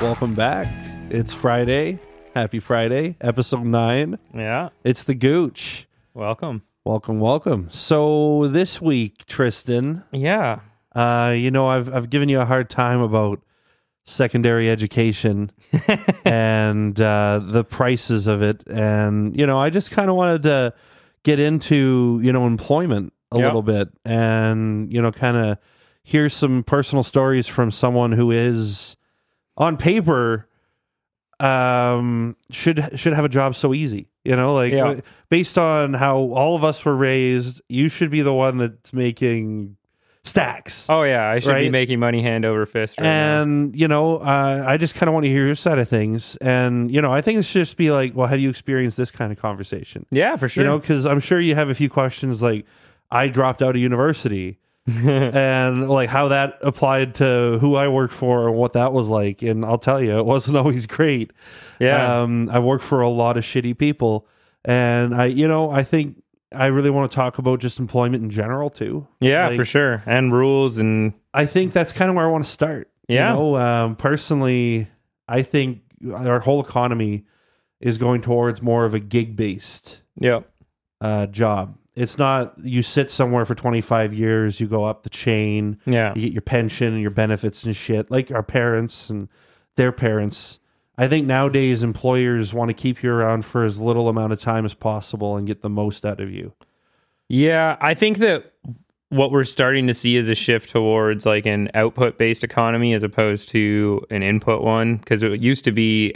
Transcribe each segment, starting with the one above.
Welcome back. It's Friday. Happy Friday, episode 9. Yeah. It's the Gooch. Welcome. Welcome, welcome. So this week, Tristan. Yeah. You know, I've given you a hard time about secondary education and the prices of it. And, you know, I just kind of wanted to get into, you know, employment a little bit and, you know, kind of hear some personal stories from someone who is, on paper, should have a job so easy. You know, like based on how all of us were raised, you should be the one that's making stacks. Oh yeah, I should be making money hand over fist. Right and now. You know, I just kind of want to hear your side of things. And you know, I think it should just be like, well, have you experienced this kind of conversation? Yeah, for sure. You know, because I'm sure you have a few questions like, I dropped out of university. And like how that applied to who I worked for and what that was like. And I'll tell you, it wasn't always great. Yeah. I've worked for a lot of shitty people. And I think I really want to talk about just employment in general too. Yeah, like, for sure. And rules. And I think that's kind of where I want to start. Yeah. You know, personally, I think our whole economy is going towards more of a gig-based job. It's not you sit somewhere for 25 years, you go up the chain, you get your pension and your benefits and shit, like our parents and their parents. I think nowadays employers want to keep you around for as little amount of time as possible and get the most out of you. Yeah, I think that what we're starting to see is a shift towards like an output-based economy as opposed to an input one, because it used to be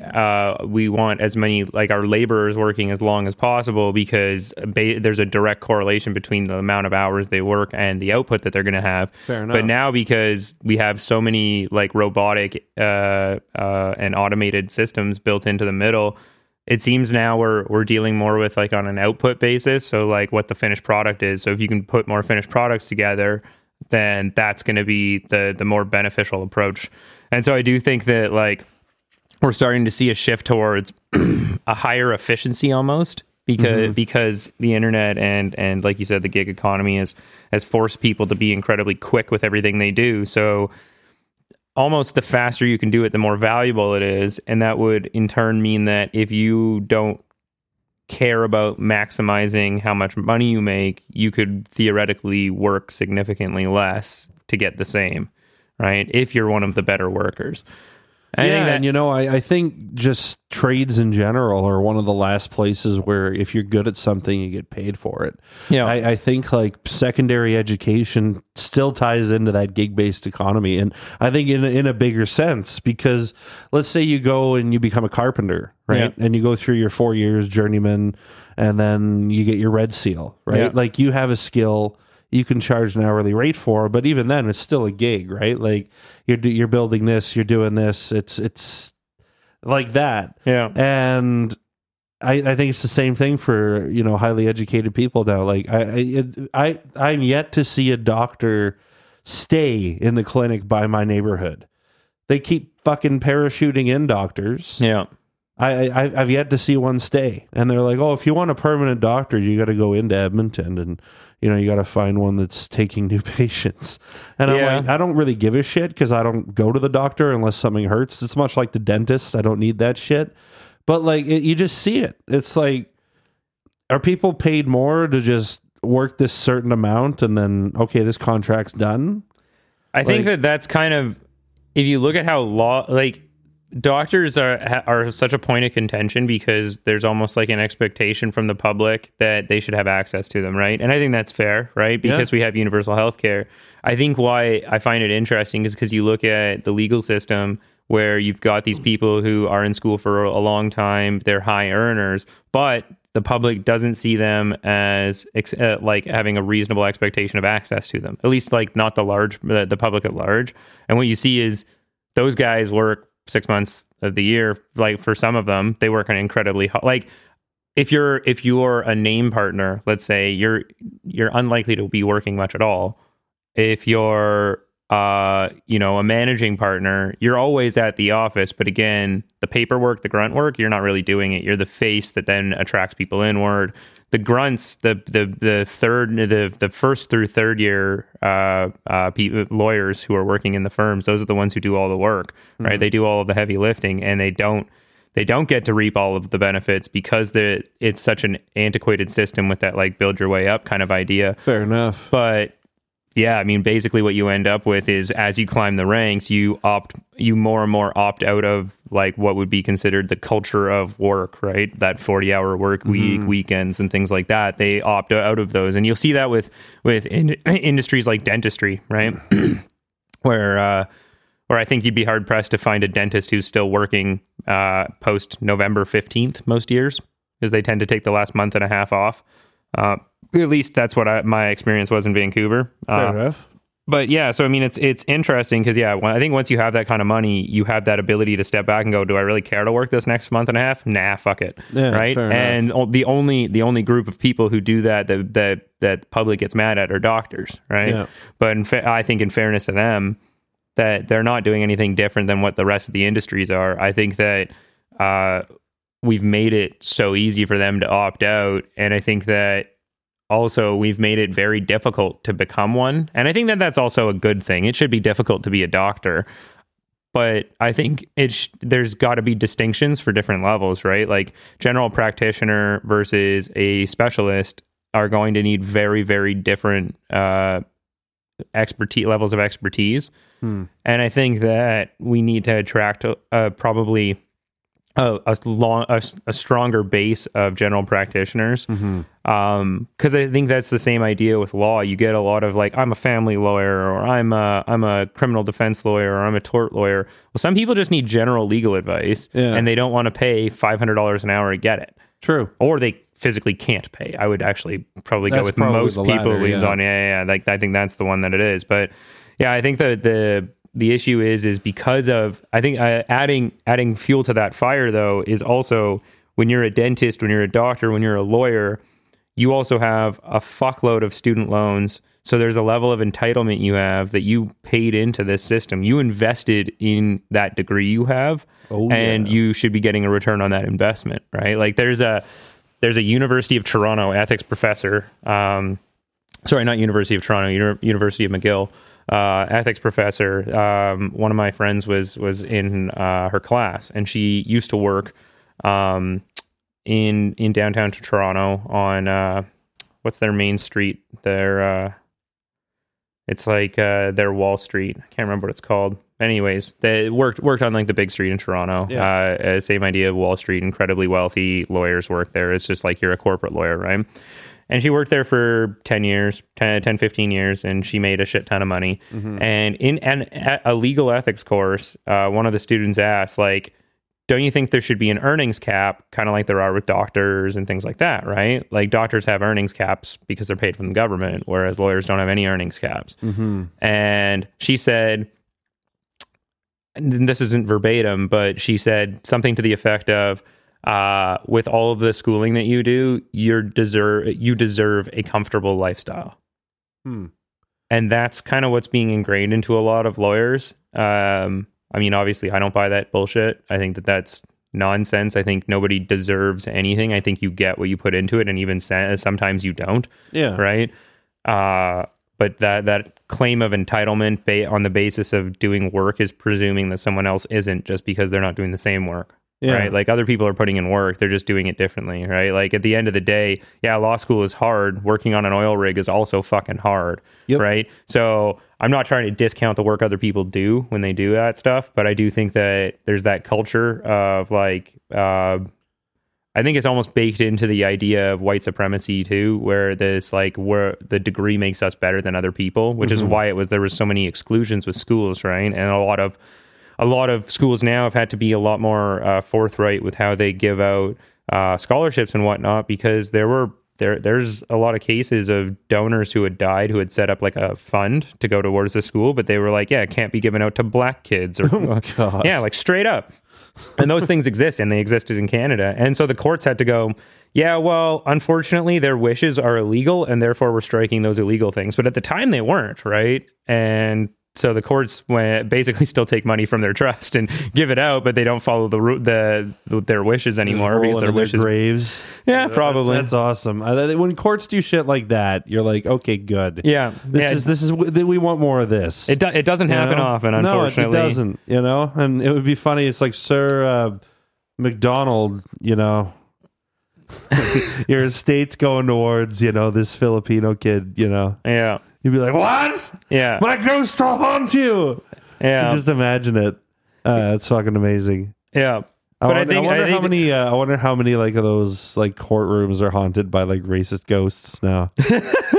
we want as many, like our laborers working as long as possible because there's a direct correlation between the amount of hours they work and the output that they're going to have. Fair enough. But now because we have so many like robotic and automated systems built into the middle, it seems now we're dealing more with like on an output basis. So like what the finished product is. So if you can put more finished products together, then that's going to be the more beneficial approach. And so I do think that like we're starting to see a shift towards a higher efficiency almost because the internet and like you said, the gig economy has forced people to be incredibly quick with everything they do. So almost the faster you can do it, the more valuable it is. And that would in turn mean that if you don't care about maximizing how much money you make, you could theoretically work significantly less to get the same, right? If you're one of the better workers. I think just trades in general are one of the last places where if you're good at something, you get paid for it. Yeah, I think like secondary education still ties into that gig-based economy. And I think in a bigger sense, because let's say you go and you become a carpenter, right? Yeah. And you go through your 4 years journeyman and then you get your red seal, right? Yeah. Like you have a skill you can charge an hourly rate for, but even then it's still a gig, right? Like you're building this, you're doing this. It's like that. Yeah. And I think it's the same thing for, you know, highly educated people now. Like I'm yet to see a doctor stay in the clinic by my neighborhood. They keep fucking parachuting in doctors. Yeah. I've yet to see one stay. And they're like, oh, if you want a permanent doctor, you got to go into Edmonton and, you know, you got to find one that's taking new patients. And I'm like, I don't really give a shit because I don't go to the doctor unless something hurts. It's much like the dentist. I don't need that shit. But like, you just see it. It's like, are people paid more to just work this certain amount and then, okay, this contract's done? I think that's kind of, if you look at how doctors are such a point of contention because there's almost like an expectation from the public that they should have access to them, right? And I think that's fair, right? Because we have universal health care. I think why I find it interesting is because you look at the legal system where you've got these people who are in school for a long time, they're high earners, but the public doesn't see them as like having a reasonable expectation of access to them, at least like not the public at large. And what you see is those guys work 6 months of the year, like for some of them, they work on incredibly like if you're a name partner, let's say you're unlikely to be working much at all. If you're a managing partner, you're always at the office, but again, the paperwork, the grunt work, you're not really doing it. You're the face that then attracts people inward. the grunts, the first through third year lawyers who are working in the firms, those are the ones who do all the work, right? Mm-hmm. They do all of the heavy lifting, and they don't get to reap all of the benefits because it's such an antiquated system with that like build your way up kind of idea. Fair enough. But yeah, I mean, basically what you end up with is as you climb the ranks, you more and more opt out of like what would be considered the culture of work, right? That 40-hour work week, mm-hmm. weekends and things like that. They opt out of those. And you'll see that with industries like dentistry, right? Where I think you'd be hard pressed to find a dentist who's still working post November 15th most years, because they tend to take the last month and a half off. At least that's what my experience was in Vancouver. Fair enough. But yeah, so I mean, it's interesting because yeah, I think once you have that kind of money, you have that ability to step back and go, do I really care to work this next month and a half? Nah, fuck it, yeah, right? And the only group of people who do that the public gets mad at are doctors, right? Yeah. But I think in fairness to them, that they're not doing anything different than what the rest of the industries are. I think that we've made it so easy for them to opt out, and I think that. Also, we've made it very difficult to become one. And I think that that's also a good thing. It should be difficult to be a doctor. But I think there's got to be distinctions for different levels, right? Like general practitioner versus a specialist are going to need very, very different levels of expertise. Hmm. And I think that we need to attract probably a stronger base of general practitioners. Mm-hmm. Cause I think that's the same idea with law. You get a lot of like, I'm a family lawyer, or I'm a criminal defense lawyer, or I'm a tort lawyer. Well, some people just need general legal advice and they don't want to pay $500 an hour to get it. True. Or they physically can't pay. I would actually probably go with most people leans on. Yeah. Like, I think that's the one that it is. But yeah, I think that the issue is because of, I think adding fuel to that fire though, is also when you're a dentist, when you're a doctor, when you're a lawyer, you also have a fuckload of student loans. So there's a level of entitlement you have that you paid into this system. You invested in that degree you have, and you should be getting a return on that investment, right? Like there's a University of Toronto ethics professor, University of McGill, ethics professor. One of my friends was in her class, and she used to work in downtown Toronto on what's their main street? It's like their Wall Street. I can't remember what it's called. Anyways, they worked on like the big street in Toronto. Yeah. Same idea of Wall Street. Incredibly wealthy lawyers work there. It's just like you're a corporate lawyer, right? And she worked there for 15 years, and she made a shit ton of money. Mm-hmm. And at a legal ethics course, one of the students asked, like, don't you think there should be an earnings cap, kind of like there are with doctors and things like that, right? Like, doctors have earnings caps because they're paid from the government, whereas lawyers don't have any earnings caps. Mm-hmm. And she said, and this isn't verbatim, but she said something to the effect of, with all of the schooling that you do, you deserve a comfortable lifestyle. Hmm. And that's kind of what's being ingrained into a lot of lawyers. I mean, obviously I don't buy that bullshit. I think that that's nonsense. I think nobody deserves anything. I think you get what you put into it, and even sometimes you don't. Yeah. Right. But that claim of entitlement on the basis of doing work is presuming that someone else isn't, just because they're not doing the same work. Yeah. Right. Like, other people are putting in work. They're just doing it differently. Right. Like, at the end of the day, yeah, law school is hard. Working on an oil rig is also fucking hard. Yep. Right. So I'm not trying to discount the work other people do when they do that stuff. But I do think that there's that culture of like, I think it's almost baked into the idea of white supremacy too, where this like, where the degree makes us better than other people, which mm-hmm. is why there was so many exclusions with schools. Right. And a lot of schools now have had to be a lot more forthright with how they give out scholarships and whatnot, because there's a lot of cases of donors who had died, who had set up like a fund to go towards the school, but they were like, yeah, it can't be given out to black kids, or yeah, like straight up. And those things exist, and they existed in Canada. And so the courts had to go, yeah, well, unfortunately, their wishes are illegal, and therefore we're striking those illegal things. But at the time they weren't, right? And So the courts went, basically still take money from their trust and give it out, but they don't follow their wishes anymore because their wishes graves. Yeah, probably. That's awesome. When courts do shit like that, you're like, okay, good. Yeah, this is we want more of this. It doesn't happen often, unfortunately. No, it doesn't. You know, and it would be funny. It's like Sir McDonald. You know, your estate's going towards this Filipino kid. You know, yeah. You'd be like, what? Yeah. My ghost will haunt you. Yeah. Just imagine it. It's fucking amazing. Yeah. I wonder how many like of those like courtrooms are haunted by like racist ghosts now.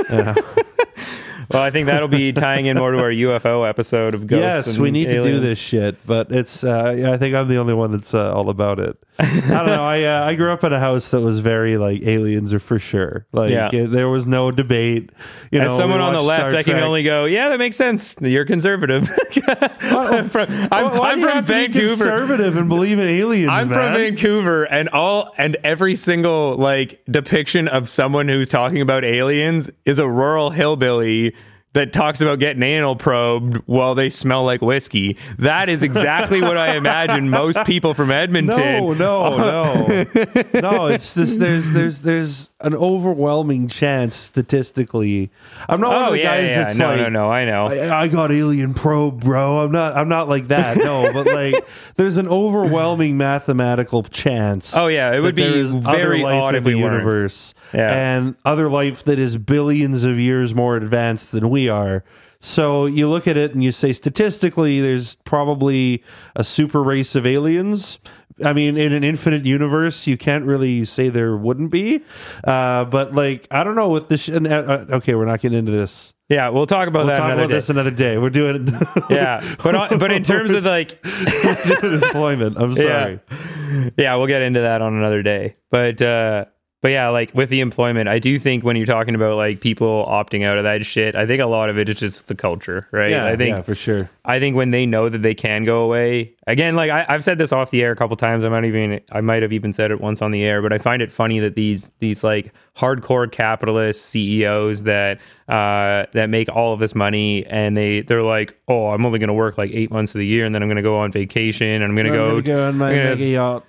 Yeah. Well, I think that'll be tying in more to our UFO episode of ghosts. Yes, we need aliens to do this shit, but it's. I think I'm the only one that's all about it. I don't know. I grew up in a house that was very like aliens are for sure. Like there was no debate. As someone on the left, Star Trek. I can only go, yeah, that makes sense. You're conservative. I'm from Vancouver. Conservative and believe in aliens. I'm from Vancouver, and every single like depiction of someone who's talking about aliens is a rural hillbilly that talks about getting anal probed while they smell like whiskey. That is exactly what I imagine most people from Edmonton. No. No, it's this. There's an overwhelming chance statistically. I'm not one of the guys that's like, no, I know. I got alien probed, bro. I'm not like that. No, but like there's an overwhelming mathematical chance. Oh yeah, it would be very odd in the universe. Yeah. And other life that is billions of years more advanced than we are. So you look at it and you say, statistically, there's probably a super race of aliens. I mean, in an infinite universe, you can't really say there wouldn't be. But like, I don't know what this. Okay, we're not getting into this. Yeah, we'll talk about that. We'll talk about this another day. We're doing it. Yeah, but in terms of like employment, I'm sorry. Yeah, we'll get into that on another day. But yeah, like with the employment, I do think when you're talking about like people opting out of that shit, I think a lot of it is just the culture, right? Yeah, I think, yeah, for sure. I think when they know that they can go away, again, like I've said this off the air a couple times. I might have even said it once on the air, but I find it funny that these like hardcore capitalist CEOs that make all of this money and they're like, oh, I'm only going to work like 8 months of the year and then I'm going to go on vacation and I'm going to go to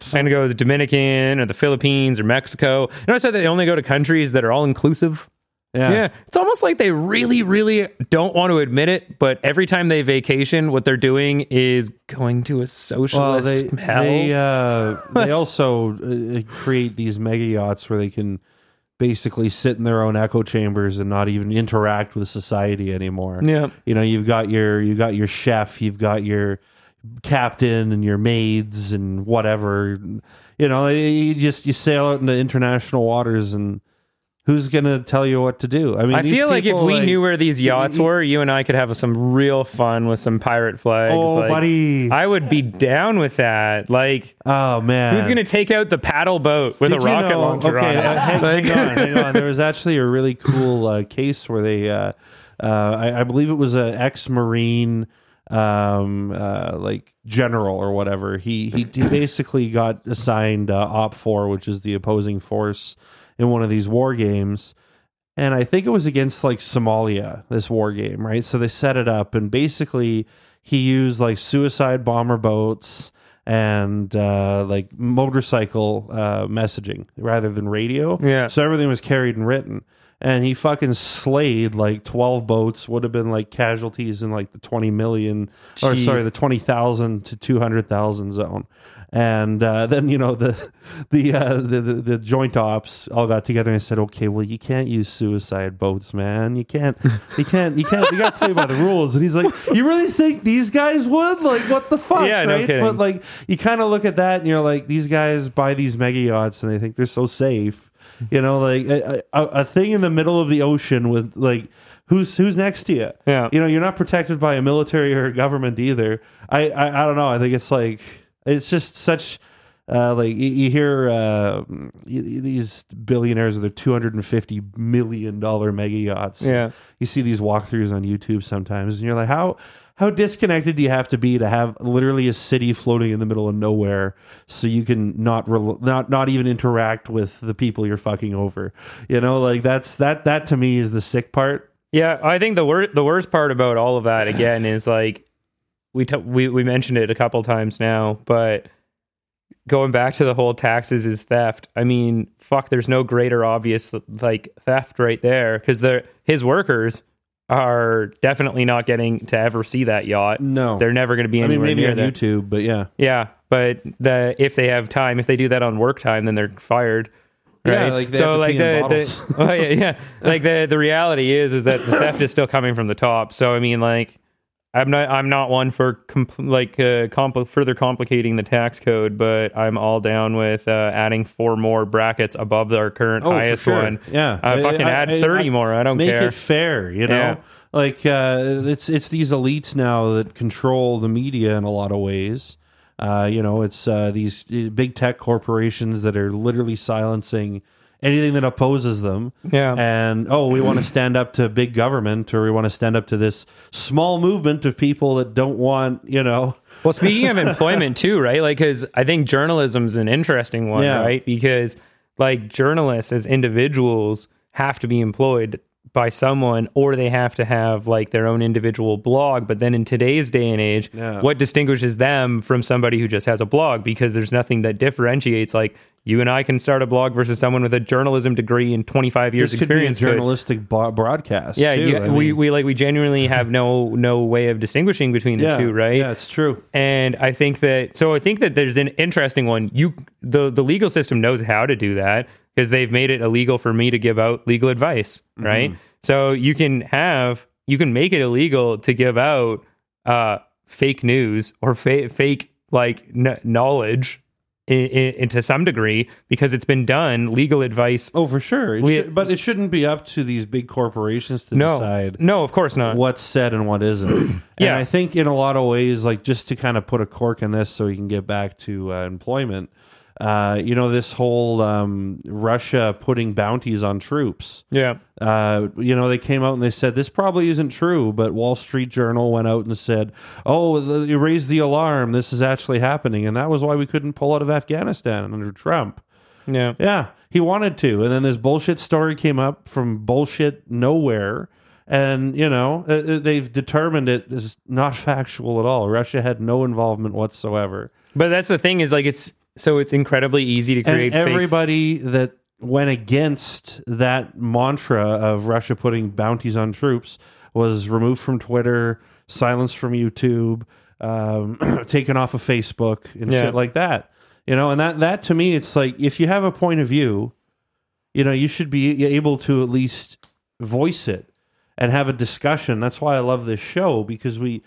the Dominican or the Philippines or Mexico. Notice that they only go to countries that are all inclusive. Yeah. It's almost like they really, really don't want to admit it, but every time they vacation, what they're doing is going to a socialist hell. They also create these mega yachts where they can basically sit in their own echo chambers and not even interact with society anymore. Yeah. You've got your chef, you've got your captain and your maids and whatever. You sail out into international waters and who's going to tell you what to do? I mean, I feel like if we knew where these yachts were, you and I could have some real fun with some pirate flags. Oh, buddy. I would be down with that. Like, oh, man. Who's going to take out the paddle boat with a rocket launcher on it? Hang on. There was actually a really cool case where they, I believe it was an ex-Marine like general or whatever. He basically got assigned Op 4, which is the opposing force in one of these war games, and I think it was against like Somalia, this war game, right? So they set it up, and basically he used like suicide bomber boats and like motorcycle messaging rather than radio. Yeah. So everything was carried and written, and he fucking slayed like 12 boats. Would have been like casualties in like the 20,000 to 200,000 zone. And then the joint ops all got together and said, okay, well, you can't use suicide boats, man. You can't. You got to play by the rules. And he's like, you really think these guys would? Like, what the fuck? Yeah, right? No kidding. But like, you kind of look at that and you're like, these guys buy these mega yachts and they think they're so safe. Like a thing in the middle of the ocean with like. Who's next to you? Yeah. You're not protected by a military or a government either. I don't know. I think it's like it's just such like you hear these billionaires with their $250 million mega yachts. Yeah. You see these walkthroughs on YouTube sometimes, and you're like, how disconnected do you have to be to have literally a city floating in the middle of nowhere so you can not even interact with the people you're fucking over? Like that's that to me is the sick part. Yeah, I think the worst part about all of that, again, is like we mentioned it a couple times now, but going back to the whole taxes is theft. I mean, fuck, there's no greater obvious like theft right there, because his workers are definitely not getting to ever see that yacht. No, they're never going to be anywhere near that. YouTube, but yeah. Yeah, but if they have time, if they do that on work time, then they're fired. Right? Yeah, like they the reality is that the theft is still coming from the top. So I mean, like, I'm not one for further complicating the tax code, but I'm all down with adding 4 more brackets above our current highest for sure. one. Yeah, add 30 more. I don't care. Make it fair, you know. Yeah. Like it's these elites now that control the media in a lot of ways. You know, it's these big tech corporations that are literally silencing anything that opposes them. Yeah. And, we want to stand up to big government, or we want to stand up to this small movement of people that don't want, you know. Well, speaking of employment too, right? Like, because I think journalism's an interesting one, yeah. right? Because, like, journalists as individuals have to be employed by someone, or they have to have like their own individual blog. But then in today's day and age, yeah. what distinguishes them from somebody who just has a blog? Because there's nothing that differentiates, like, you and I can start a blog versus someone with a journalism degree and 25 years experience. This could be a journalistic broadcast. Yeah, too. We genuinely have no way of distinguishing between the two, right? Yeah, it's true. And I think that there's an interesting one. The legal system knows how to do that, because they've made it illegal for me to give out legal advice, right? Mm-hmm. So you can make it illegal to give out fake news or fake like knowledge to some degree, because it's been done. Legal advice. Oh, for sure. But it shouldn't be up to these big corporations to decide. No, of course not. What's said and what isn't. And I think in a lot of ways, like, just to kind of put a cork in this so we can get back to employment, you know, this whole Russia putting bounties on troops. Yeah. You know, they came out and they said, this probably isn't true, but Wall Street Journal went out and said, you raised the alarm. This is actually happening. And that was why we couldn't pull out of Afghanistan under Trump. Yeah. Yeah. He wanted to. And then this bullshit story came up from bullshit nowhere. And, you know, they've determined it is not factual at all. Russia had no involvement whatsoever. But that's the thing, is like, so it's incredibly easy to create. And everybody that went against that mantra of Russia putting bounties on troops was removed from Twitter, silenced from YouTube, taken off of Facebook and shit like that. You know, and that to me, it's like, if you have a point of view, you know, you should be able to at least voice it and have a discussion. That's why I love this show, because we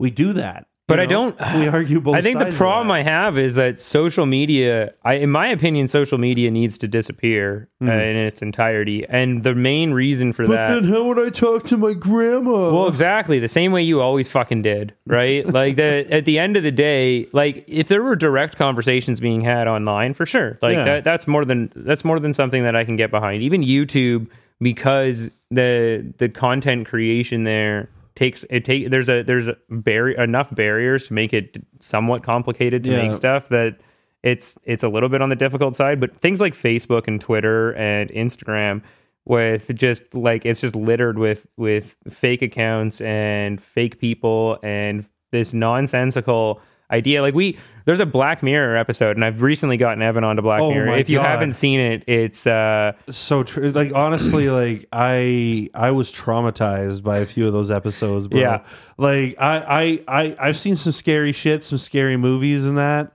do that. But we argue both sides. I think the problem I have is that social media, in my opinion, social media needs to disappear in its entirety. And the main reason for that. But then how would I talk to my grandma? Well, exactly. The same way you always fucking did, right? Like, at the end of the day, like, if there were direct conversations being had online, for sure. Like, that's more than something that I can get behind. Even YouTube, because the content creation there there's enough barriers to make it somewhat complicated to make stuff that it's a little bit on the difficult side. But things like Facebook and Twitter and Instagram, with just like, it's just littered with fake accounts and fake people and this nonsensical idea. Like, there's a Black Mirror episode, and I've recently gotten Evan onto Black Mirror. If you haven't seen it, it's so true. Like, honestly, like I was traumatized by a few of those episodes, bro. Yeah. Like I've seen some scary shit, some scary movies and that.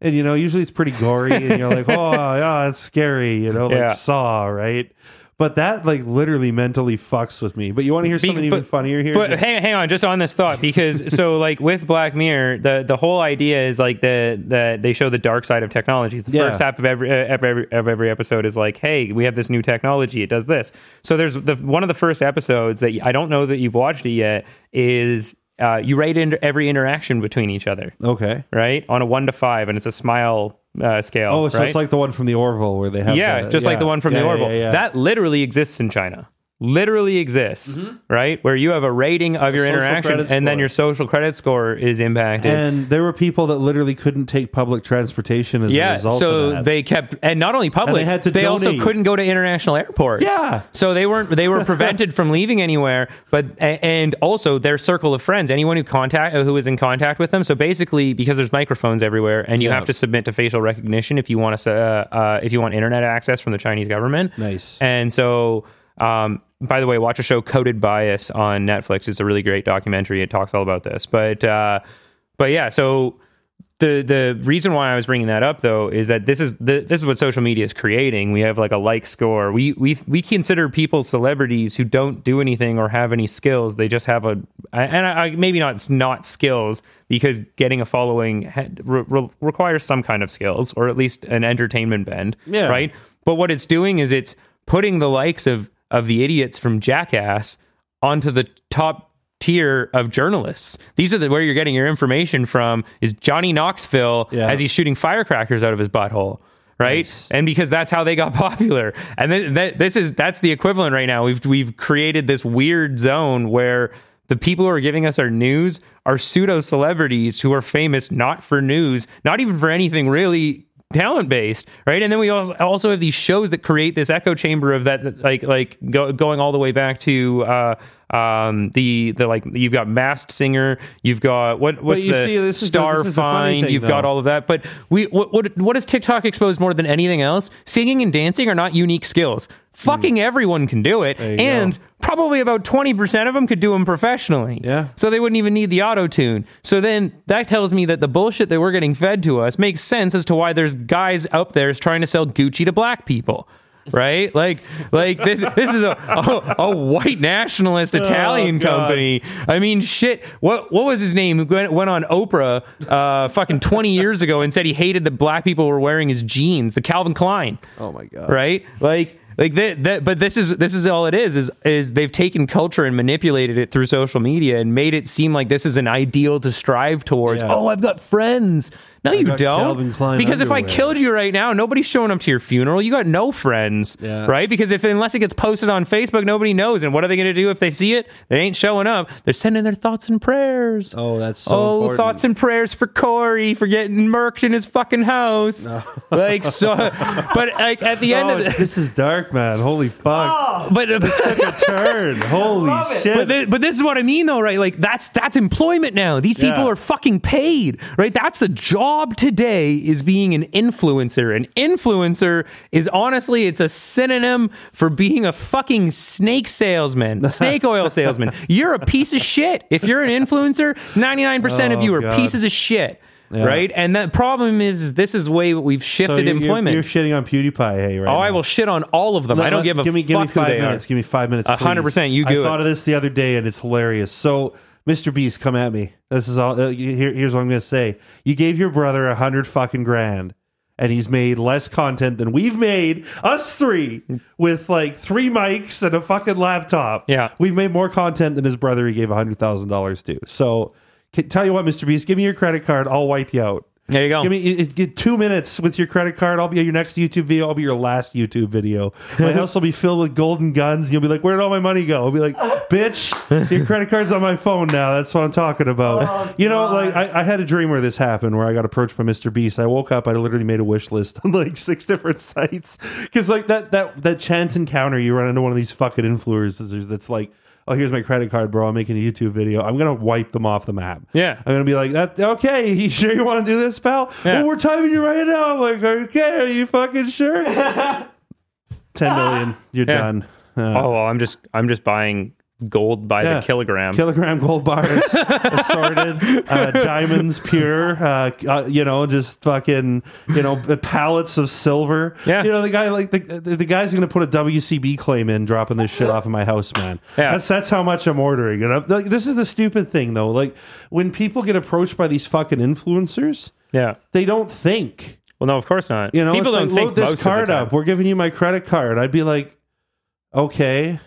And, you know, usually it's pretty gory and you're like, oh yeah, it's scary, you know, like Saw, right? But that, like, literally mentally fucks with me. But you want to hear something even funnier here? But hang on, just on this thought, because so, like, with Black Mirror, the whole idea is like they show the dark side of technology. The first half of every episode is like, hey, we have this new technology, it does this. So there's one of the first episodes that I don't know that you've watched it yet is. You rate every interaction between each other. Okay. Right? On a 1 to 5, and it's a smile scale. Oh, so it's like the one from The Orville where they have... Yeah, just like the one from The Orville. Yeah. That literally exists in China. literally exists, mm-hmm. right? Where you have a rating of your interaction and then your social credit score is impacted. And there were people that literally couldn't take public transportation as a result of that. They kept, and not only public, they also couldn't go to international airports. Yeah. So they were prevented from leaving anywhere, but, and also their circle of friends, anyone who was in contact with them. So basically, because there's microphones everywhere and you have to submit to facial recognition if you want internet access from the Chinese government. Nice. And so, by the way, watch a show, Coded Bias, on Netflix. It's a really great documentary. It talks all about this. But yeah, so the reason why I was bringing that up, though, is that this is what social media is creating. We have like a like score. We consider people celebrities who don't do anything or have any skills. They just have maybe not skills, because getting a following requires some kind of skills, or at least an entertainment bend, right? But what it's doing is it's putting the likes of the idiots from Jackass onto the top tier of journalists. These are where you're getting your information from, is Johnny Knoxville as he's shooting firecrackers out of his butthole, right? Nice. And because that's how they got popular. And that's the equivalent right now. We've created this weird zone where the people who are giving us our news are pseudo celebrities who are famous not for news, not even for anything really talent-based, right? And then we also have these shows that create this echo chamber of that, going all the way back to you've got Masked Singer, you've got Star Find, you've got all of that. But what does TikTok expose more than anything else? Singing and dancing are not unique skills. Fucking everyone can do it, and probably about 20% of them could do them professionally. Yeah. So they wouldn't even need the auto-tune. So then that tells me that the bullshit that we're getting fed to us makes sense as to why there's guys up there trying to sell Gucci to black people. Right? Like this is a white nationalist Italian company. I mean, shit. What was his name who went on Oprah fucking 20 years ago and said he hated that black people were wearing his jeans? The Calvin Klein. Oh my God. Right? Like that, but this is all it is they've taken culture and manipulated it through social media and made it seem like this is an ideal to strive towards. Yeah. Oh, I've got friends. No, you don't. Because if I killed you right now, nobody's showing up to your funeral. You got no friends, right? Because unless it gets posted on Facebook, nobody knows. And what are they going to do if they see it? They ain't showing up. They're sending their thoughts and prayers. Oh, that's so important. Thoughts and prayers for Corey for getting murked in his fucking house. No. But like at the end of this is dark, man. Holy fuck! Oh, but it took a turn. Holy shit! But this is what I mean, though, right? Like that's employment now. These people are fucking paid, right? That's a job. Today is being an influencer. An influencer is honestly, it's a synonym for being a fucking snake oil salesman. You're a piece of shit. If you're an influencer, 99% of you are pieces of shit. Yeah. Right, and the problem is this is the way we've shifted employment. You're shitting on PewDiePie, hey? Right? I will shit on all of them. No, I don't give me 5 minutes. Give me 5 minutes. 100%. You do. I thought of this the other day, and it's hilarious. So, Mr. Beast, come at me. This is all. Here's what I'm going to say. You gave your brother 100 fucking grand, and he's made less content than we've made us three with like 3 mics and a fucking laptop. Yeah, we've made more content than his brother. He gave $100,000 to. So, tell you what, Mr. Beast, give me your credit card. I'll wipe you out. There you go. Give me 2 minutes with your credit card. I'll be your next YouTube video. I'll be your last YouTube video. My house will be filled with golden guns. You'll be like, where'd all my money go? I'll be like, bitch, your credit card's on my phone now. That's what I'm talking about. Oh, you know, God. Like I had a dream where this happened, where I got approached by Mr. Beast. I woke up. I literally made a wish list on like 6 different sites. Because like that chance encounter, you run into one of these fucking influencers that's like, oh, here's my credit card, bro. I'm making a YouTube video. I'm going to wipe them off the map. Yeah. I'm going to be like, okay, you sure you want to do this, pal? Yeah. Well, we're timing you right now. I'm like, okay, are you fucking sure? 10 million. You're done. Well, I'm just buying gold by the kilogram. Kilogram gold bars, assorted, diamonds pure, just fucking, the pallets of silver. Yeah. You know, the guy, like, the guy's going to put a WCB claim in, dropping this shit off in my house, man. Yeah. That's how much I'm ordering. And I'm, like, this is the stupid thing, though. Like, when people get approached by these fucking influencers, they don't think. Well, no, of course not. You know, people don't think. Load this card up. We're giving you my credit card. I'd be like, okay.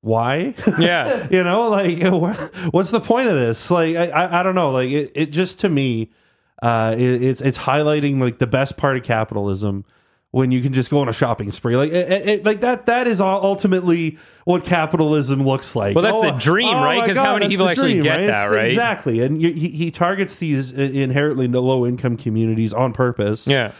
Why? Yeah. What's the point of this? Like, I don't know. Like, it just, to me, it's highlighting like the best part of capitalism, when you can just go on a shopping spree. Like that is ultimately what capitalism looks like. Well, that's the dream, right? Because how many people actually get that, right? Exactly. And he targets these inherently low-income communities on purpose. Yeah.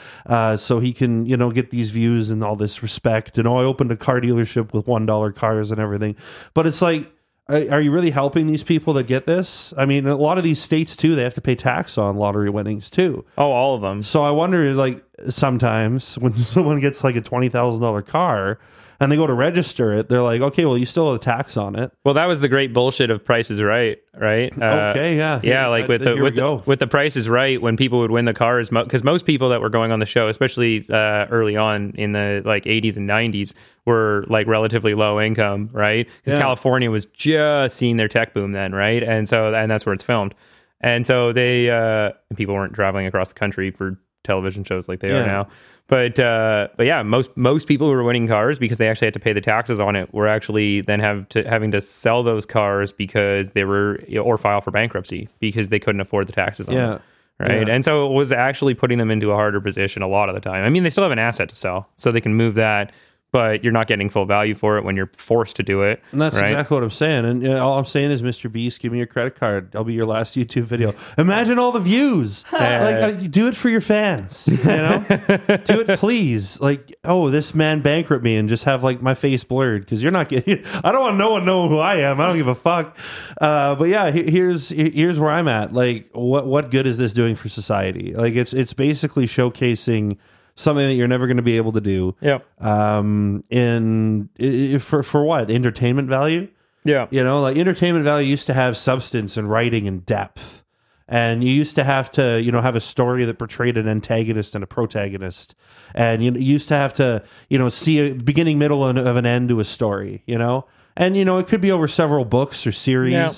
So he can, get these views and all this respect. And I opened a car dealership with $1 cars and everything. But it's like, are you really helping these people that get this? I mean, a lot of these states, too, they have to pay tax on lottery winnings, too. Oh, all of them. So I wonder, sometimes when someone gets, a $20,000 car and they go to register it, they're like, okay, well, you still have a tax on it. Well, that was the great bullshit of Price is Right, right? Okay, yeah. Yeah, with the Price is Right, when people would win the cars, because most people that were going on the show, especially early on in the 80s and 90s, were relatively low income, right? Because California was just seeing their tech boom then, right? And that's where it's filmed. And so they people weren't traveling across the country for television shows like they are now. But yeah, most people who are winning cars, because they actually had to pay the taxes on it, were actually then having to sell those cars because they were, or file for bankruptcy because they couldn't afford the taxes on it. Right. Yeah. And so it was actually putting them into a harder position a lot of the time. I mean, they still have an asset to sell, so they can move that, but you're not getting full value for it when you're forced to do it. And that's exactly what I'm saying. And all I'm saying is, Mr. Beast, give me your credit card. I'll be your last YouTube video. Imagine all the views. Do it for your fans. Do it, please. This man bankrupt me, and just have my face blurred, because you're not getting... I don't want no one knowing who I am. I don't give a fuck. But yeah, here's where I'm at. What good is this doing for society? It's basically showcasing something that you're never going to be able to do. Yeah. For what? Entertainment value? Yeah. Entertainment value used to have substance and writing and depth. And you used to have to, have a story that portrayed an antagonist and a protagonist. And you used to have to, see a beginning, middle, and of an end to a story, And, it could be over several books or series. Yeah.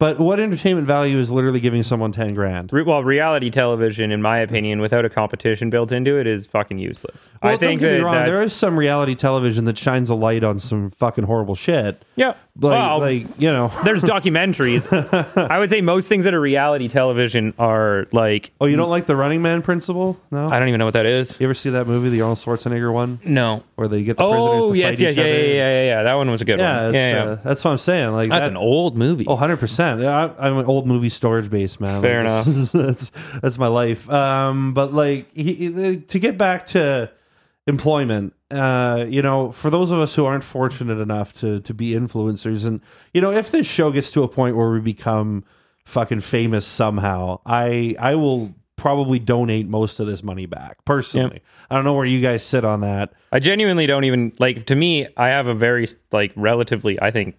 But what entertainment value is literally giving someone $10,000? Well, reality television, in my opinion, without a competition built into it, is fucking useless. Well, I think don't get me wrong, there is some reality television that shines a light on some fucking horrible shit. Yeah. There's documentaries. I would say most things that are reality television are Oh, you don't like the Running Man principle? No, I don't even know what that is. You ever see that movie, the Arnold Schwarzenegger one? No, where they get the prisoners to fight each other. Yeah. That one was a good one. Yeah. That's what I'm saying. That's an old movie. Oh, 100%. I'm an old movie storage base, man. Fair enough. That's my life. But to get back to employment. For those of us who aren't fortunate enough to be influencers, and if this show gets to a point where we become fucking famous somehow, I will probably donate most of this money back personally. Yep. I don't know where you guys sit on that. I genuinely don't even to me, I have a very relatively, I think,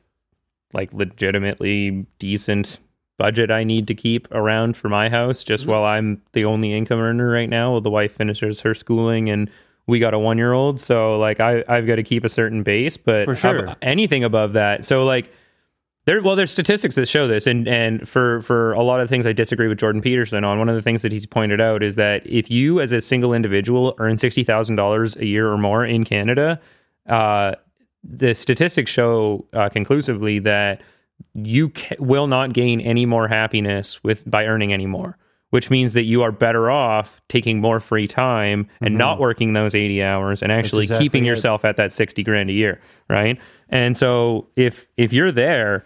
legitimately decent budget I need to keep around for my house, just while I'm the only income earner right now, while the wife finishes her schooling and we got a 1-year-old, so I've got to keep a certain base, but for sure. Anything above that. So there's statistics that show this, and for a lot of things I disagree with Jordan Peterson on. One of the things that he's pointed out is that if you as a single individual earn $60,000 a year or more in Canada, the statistics show conclusively that you will not gain any more happiness by earning any more. Which means that you are better off taking more free time and not working those 80 hours and actually keeping yourself at that $60,000 a year, right? And so if you're there,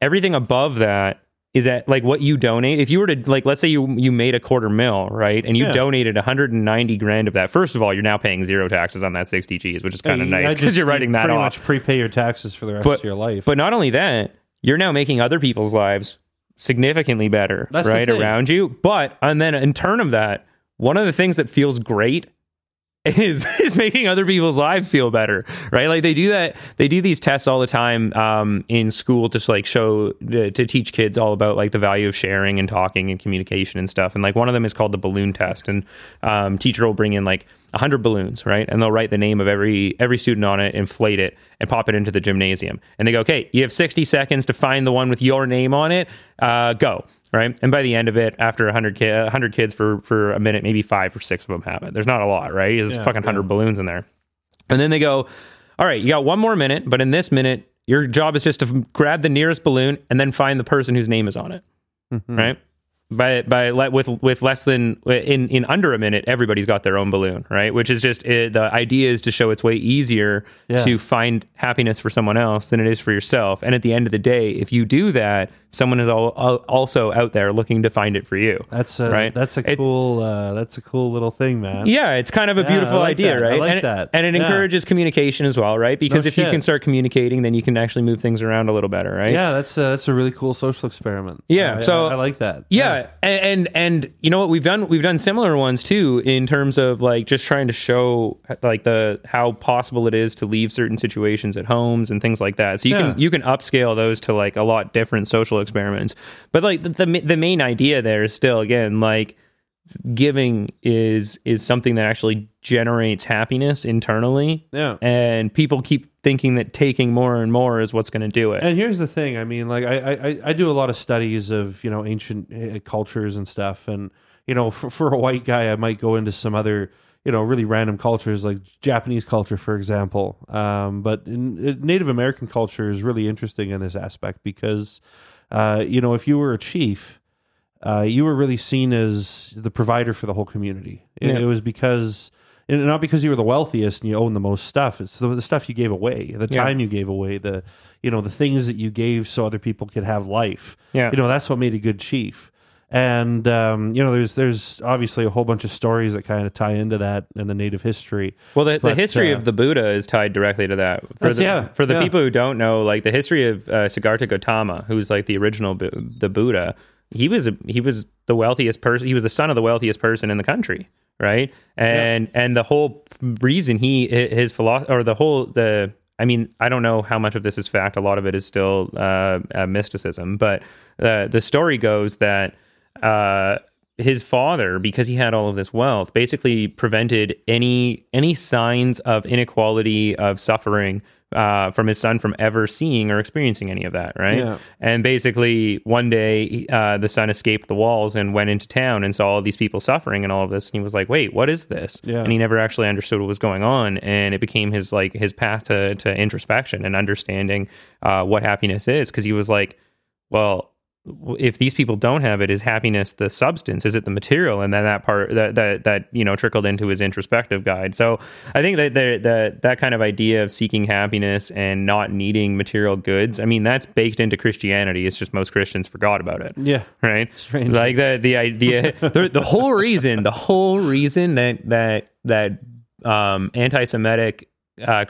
everything above that is at what you donate. If you were to let's say you made $250,000, right? And you donated $190,000 of that. First of all, you're now paying zero taxes on that $60,000, which is kind of nice because you're writing that off. Pretty much prepay your taxes for the rest of your life. But not only that, you're now making other people's lives significantly better, that's right around you. But and then in turn of that, one of the things that feels great is making other people's lives feel better, right? They do that. They do these tests all the time in school to show to teach kids all about the value of sharing and talking and communication and stuff. And one of them is called the balloon test. And teacher will bring in 100 balloons, right? And they'll write the name of every student on it, inflate it, and pop it into the gymnasium. And they go, okay, you have 60 seconds to find the one with your name on it. Go, right? And by the end of it, after 100 kids for a minute, maybe 5 or 6 of them have it. There's not a lot, right? There's fucking 100 balloons in there. And then they go, all right, you got one more minute, but in this minute, your job is just to grab the nearest balloon and then find the person whose name is on it, right? With less than in under a minute, everybody's got their own balloon, right? Which is just the idea is to show it's way easier to find happiness for someone else than it is for yourself. And at the end of the day, if you do that, someone is also out there looking to find it for you. That's a cool little thing, man. Yeah, it's kind of a beautiful idea, right? I like that, and it encourages communication as well, right? Because if you can start communicating, then you can actually move things around a little better, right? Yeah, that's a really cool social experiment. Yeah, so I like that. Yeah. And you know what we've done similar ones too, in terms of like just trying to show like how possible it is to leave certain situations at homes and things like that. So you can upscale those to like a lot different social experiments. But like the main idea there is still, again, like giving is something that actually generates happiness internally. Yeah. And people keep thinking that taking more and more is what's going to do it. And here's the thing. I mean, like I do a lot of studies of, you know, ancient cultures and stuff. And, you know, for a white guy, I might go into some other, you know, really random cultures like Japanese culture, for example. But Native American culture is really interesting in this aspect because, you know, if you were a chief, you were really seen as the provider for the whole community. It was because, and not because you were the wealthiest and you owned the most stuff. It's the stuff you gave away, the time you gave away, the, you know, the things that you gave so other people could have life. Yeah. You know, that's what made a good chief. And, you know, there's obviously a whole bunch of stories that kind of tie into that and the native history. Well, the history of the Buddha is tied directly to that. For the people who don't know, like the history of Siddhartha Gautama, who's like the original the Buddha, he was the wealthiest person. He was the son of the wealthiest person in the country, right? And the whole reason his philosophy, or I mean, I don't know how much of this is fact. A lot of it is still mysticism, but the story goes that his father, because he had all of this wealth, basically prevented any signs of inequality, of suffering from his son from ever seeing or experiencing any of that, right? Yeah. And basically, one day, the son escaped the walls and went into town and saw all these people suffering and all of this, and he was like, wait, what is this? Yeah. And he never actually understood what was going on, and it became his path to introspection and understanding what happiness is, because he was like, well, if these people don't have it, is happiness the substance? Is it the material? And then that part that you know trickled into his introspective guide. So I think that that kind of idea of seeking happiness and not needing material goods, I mean, that's baked into Christianity. It's just most Christians forgot about it. Yeah, right. Strange. Like the idea, the whole reason that anti-Semitic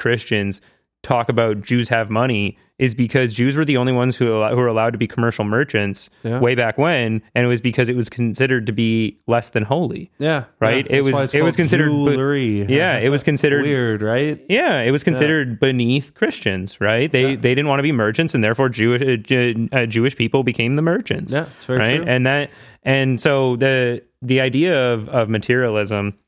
Christians talk about Jews have money is because Jews were the only ones who were allowed to be commercial merchants way back when, and it was because it was considered to be less than holy. Yeah, right. Yeah. It was considered jewelry. Yeah, it was considered weird, right? Yeah, it was considered beneath Christians, right? They didn't want to be merchants, and therefore Jewish people became the merchants. Yeah, it's very true. And so the idea of materialism.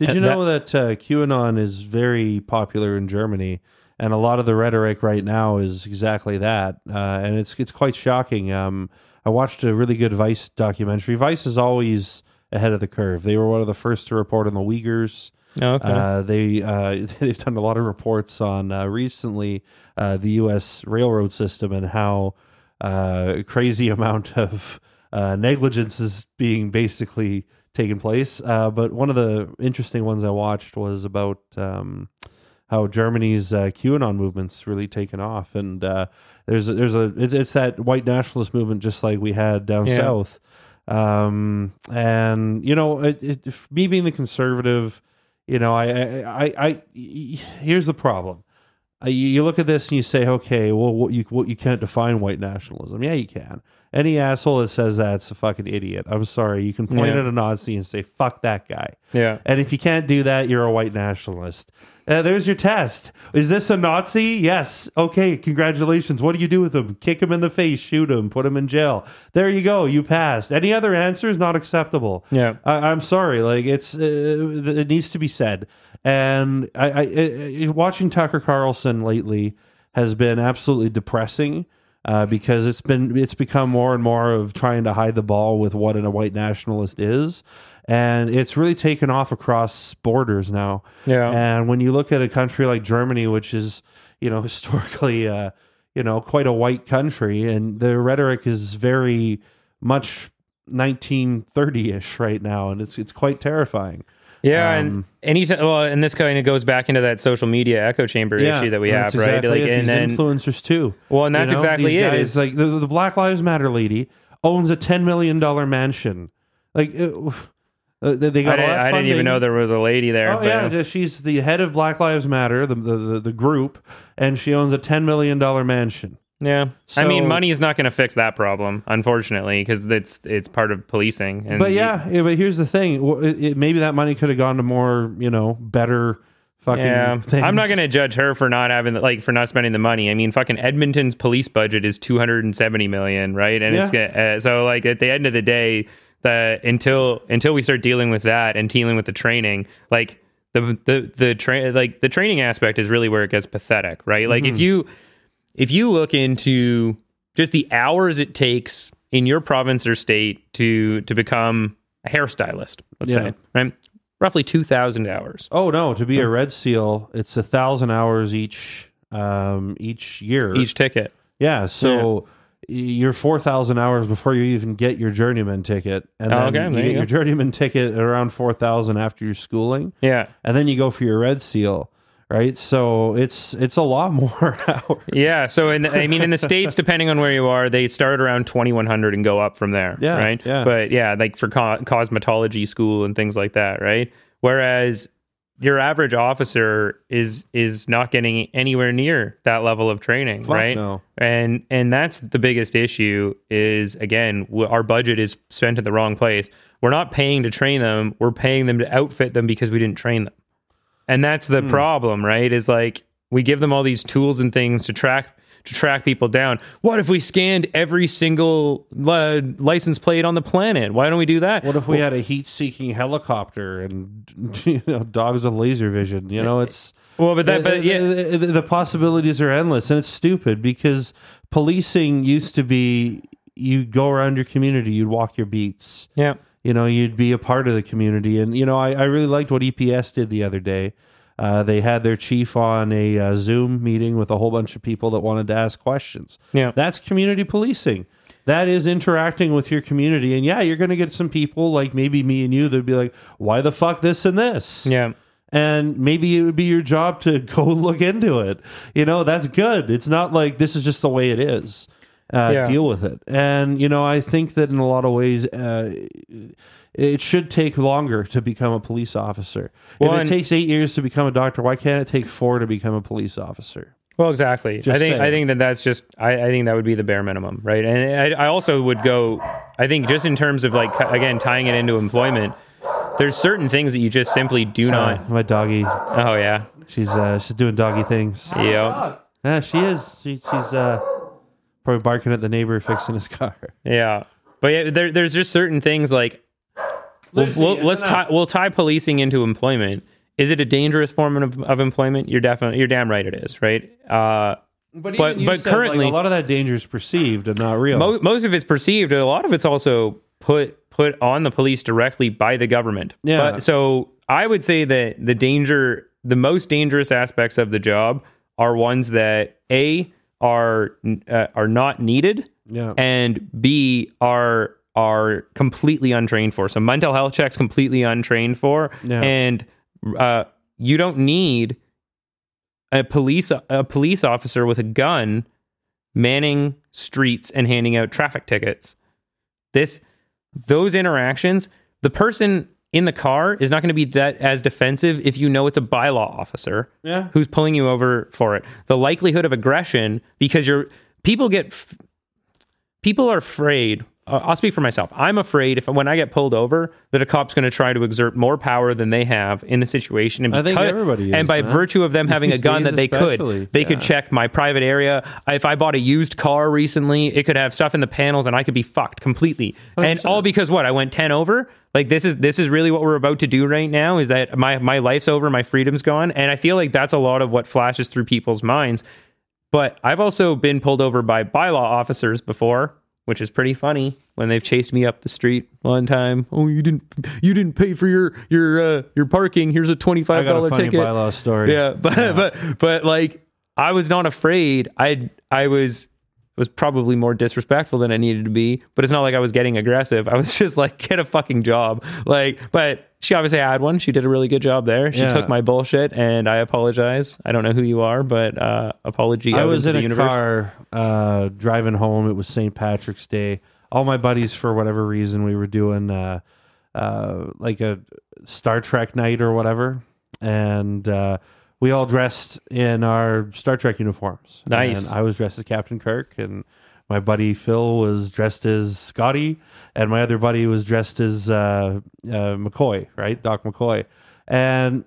Did you know that QAnon is very popular in Germany? And a lot of the rhetoric right now is exactly that, and it's quite shocking. I watched a really good Vice documentary. Vice is always ahead of the curve. They were one of the first to report on the Uyghurs. Oh, okay. They've done a lot of reports on recently the U.S. railroad system and how a crazy amount of negligence is being basically taken place. But one of the interesting ones I watched was about how Germany's QAnon movement's really taken off, and it's that white nationalist movement just like we had down south, and you know, me being the conservative, you know, I here's the problem: you look at this and you say, okay, well, what you can't define white nationalism. Yeah, you can. Any asshole that says that's a fucking idiot. I'm sorry, you can point at a Nazi and say fuck that guy. Yeah, and if you can't do that, you're a white nationalist. There's your test. Is this a Nazi? Yes. Okay, congratulations. What do you do with him? Kick him in the face, shoot him, put him in jail. There you go. You passed. Any other answer is not acceptable. Yeah. I'm sorry. Like, it needs to be said. And I watching Tucker Carlson lately has been absolutely depressing because it's become more and more of trying to hide the ball with what a white nationalist is. And it's really taken off across borders now. Yeah. And when you look at a country like Germany, which is, you know, historically, quite a white country, and the rhetoric is very much 1930-ish right now, and it's quite terrifying. Yeah, and he's and this kind of goes back into that social media echo chamber issue that we have, exactly, right? Like, and these influencers too. Well, and that's exactly it. Guys, like the Black Lives Matter lady owns a $10 million mansion. Like they got all that funding. I didn't even know there was a lady there. Oh, but yeah, she's the head of Black Lives Matter, the group, and she owns a $10 million mansion. Yeah, so, I mean, money is not going to fix that problem, unfortunately, because it's part of policing. And but here's the thing: maybe that money could have gone to more, better fucking things. I'm not going to judge her for not having, for not spending the money. I mean, fucking Edmonton's police budget is $270 million, right? And it's gonna, so at the end of the day, until we start dealing with that and dealing with the training, the training aspect is really where it gets pathetic, right? Like if you look into just the hours it takes in your province or state to become a hairstylist, let's say, right? Roughly 2,000 hours. Oh, no. To be a Red SEAL, it's 1,000 hours each year. Each ticket. Yeah. So you're 4,000 hours before you even get your journeyman ticket. And then you get your journeyman ticket at around 4,000 after your schooling. Yeah. And then you go for your Red SEAL. Right, so it's a lot more hours. Yeah, so in the States, depending on where you are, they start around 2100 and go up from there. Yeah, right. Yeah. But for cosmetology school and things like that, right? Whereas your average officer is not getting anywhere near that level of training, right? No. And that's the biggest issue. Is again, our budget is spent at the wrong place. We're not paying to train them. We're paying them to outfit them because we didn't train them. And that's the problem, right? Is we give them all these tools and things to track people down. What if we scanned every single license plate on the planet? Why don't we do that? What if we had a heat-seeking helicopter and dogs with laser vision? It's the possibilities are endless, and it's stupid because policing used to be you'd go around your community, you'd walk your beats, yeah. You'd be a part of the community. And, I really liked what EPS did the other day. They had their chief on a Zoom meeting with a whole bunch of people that wanted to ask questions. Yeah. That's community policing. That is interacting with your community. And, you're going to get some people like maybe me and you that would be like, why the fuck this and this? Yeah. And maybe it would be your job to go look into it. That's good. It's not like this is just the way it is. Deal with it. And, I think that in a lot of ways, it should take longer to become a police officer. Well, if it takes 8 years to become a doctor, why can't it take 4 to become a police officer? Well, exactly. I think that would be the bare minimum, right? And I also would go, I think just in terms of again, tying it into employment, there's certain things that you just simply do not. My doggy. Oh, yeah. She's doing doggy things. Yeah. Yeah, she is. She's probably barking at the neighbor fixing his car. Yeah, but there's just certain things we'll tie policing into employment. Is it a dangerous form of employment? You're damn right it is, right? But said, currently, a lot of that danger is perceived and not real. Most of it's perceived, and a lot of it's also put on the police directly by the government. Yeah. So I would say that the most dangerous aspects of the job are ones that are not needed, and B, are completely untrained for. So mental health checks completely untrained for, and you don't need a police officer with a gun manning streets and handing out traffic tickets. Those interactions, the person in the car is not going to be that as defensive if it's a bylaw officer who's pulling you over for it. The likelihood of aggression, because people are afraid. I'll speak for myself. I'm afraid when I get pulled over that a cop's going to try to exert more power than they have in the situation. And I think everybody is, and by virtue of them having a gun that they could check my private area. If I bought a used car recently, it could have stuff in the panels and I could be fucked completely. 100%. And all because I went 10 over. This is really what we're about to do right now, is that my life's over, my freedom's gone. And I feel like that's a lot of what flashes through people's minds. But I've also been pulled over by bylaw officers before, which is pretty funny, when they've chased me up the street one time. Oh, you didn't pay for your parking. Here's a $25 ticket. I got a funny bylaw story. Yeah, but I was not afraid. I was was probably more disrespectful than I needed to be, but it's not like I was getting aggressive. I was just like, get a fucking job. Like, but she obviously had one. She did a really good job there. She took my bullshit, and I apologize. I don't know who you are, but apology. I was in a car driving home. It was St. Patrick's Day. All my buddies, for whatever reason, we were doing like a Star Trek night or whatever, and we all dressed in our Star Trek uniforms. Nice. And I was dressed as Captain Kirk, and my buddy Phil was dressed as Scotty, and my other buddy was dressed as McCoy, right? Doc McCoy. And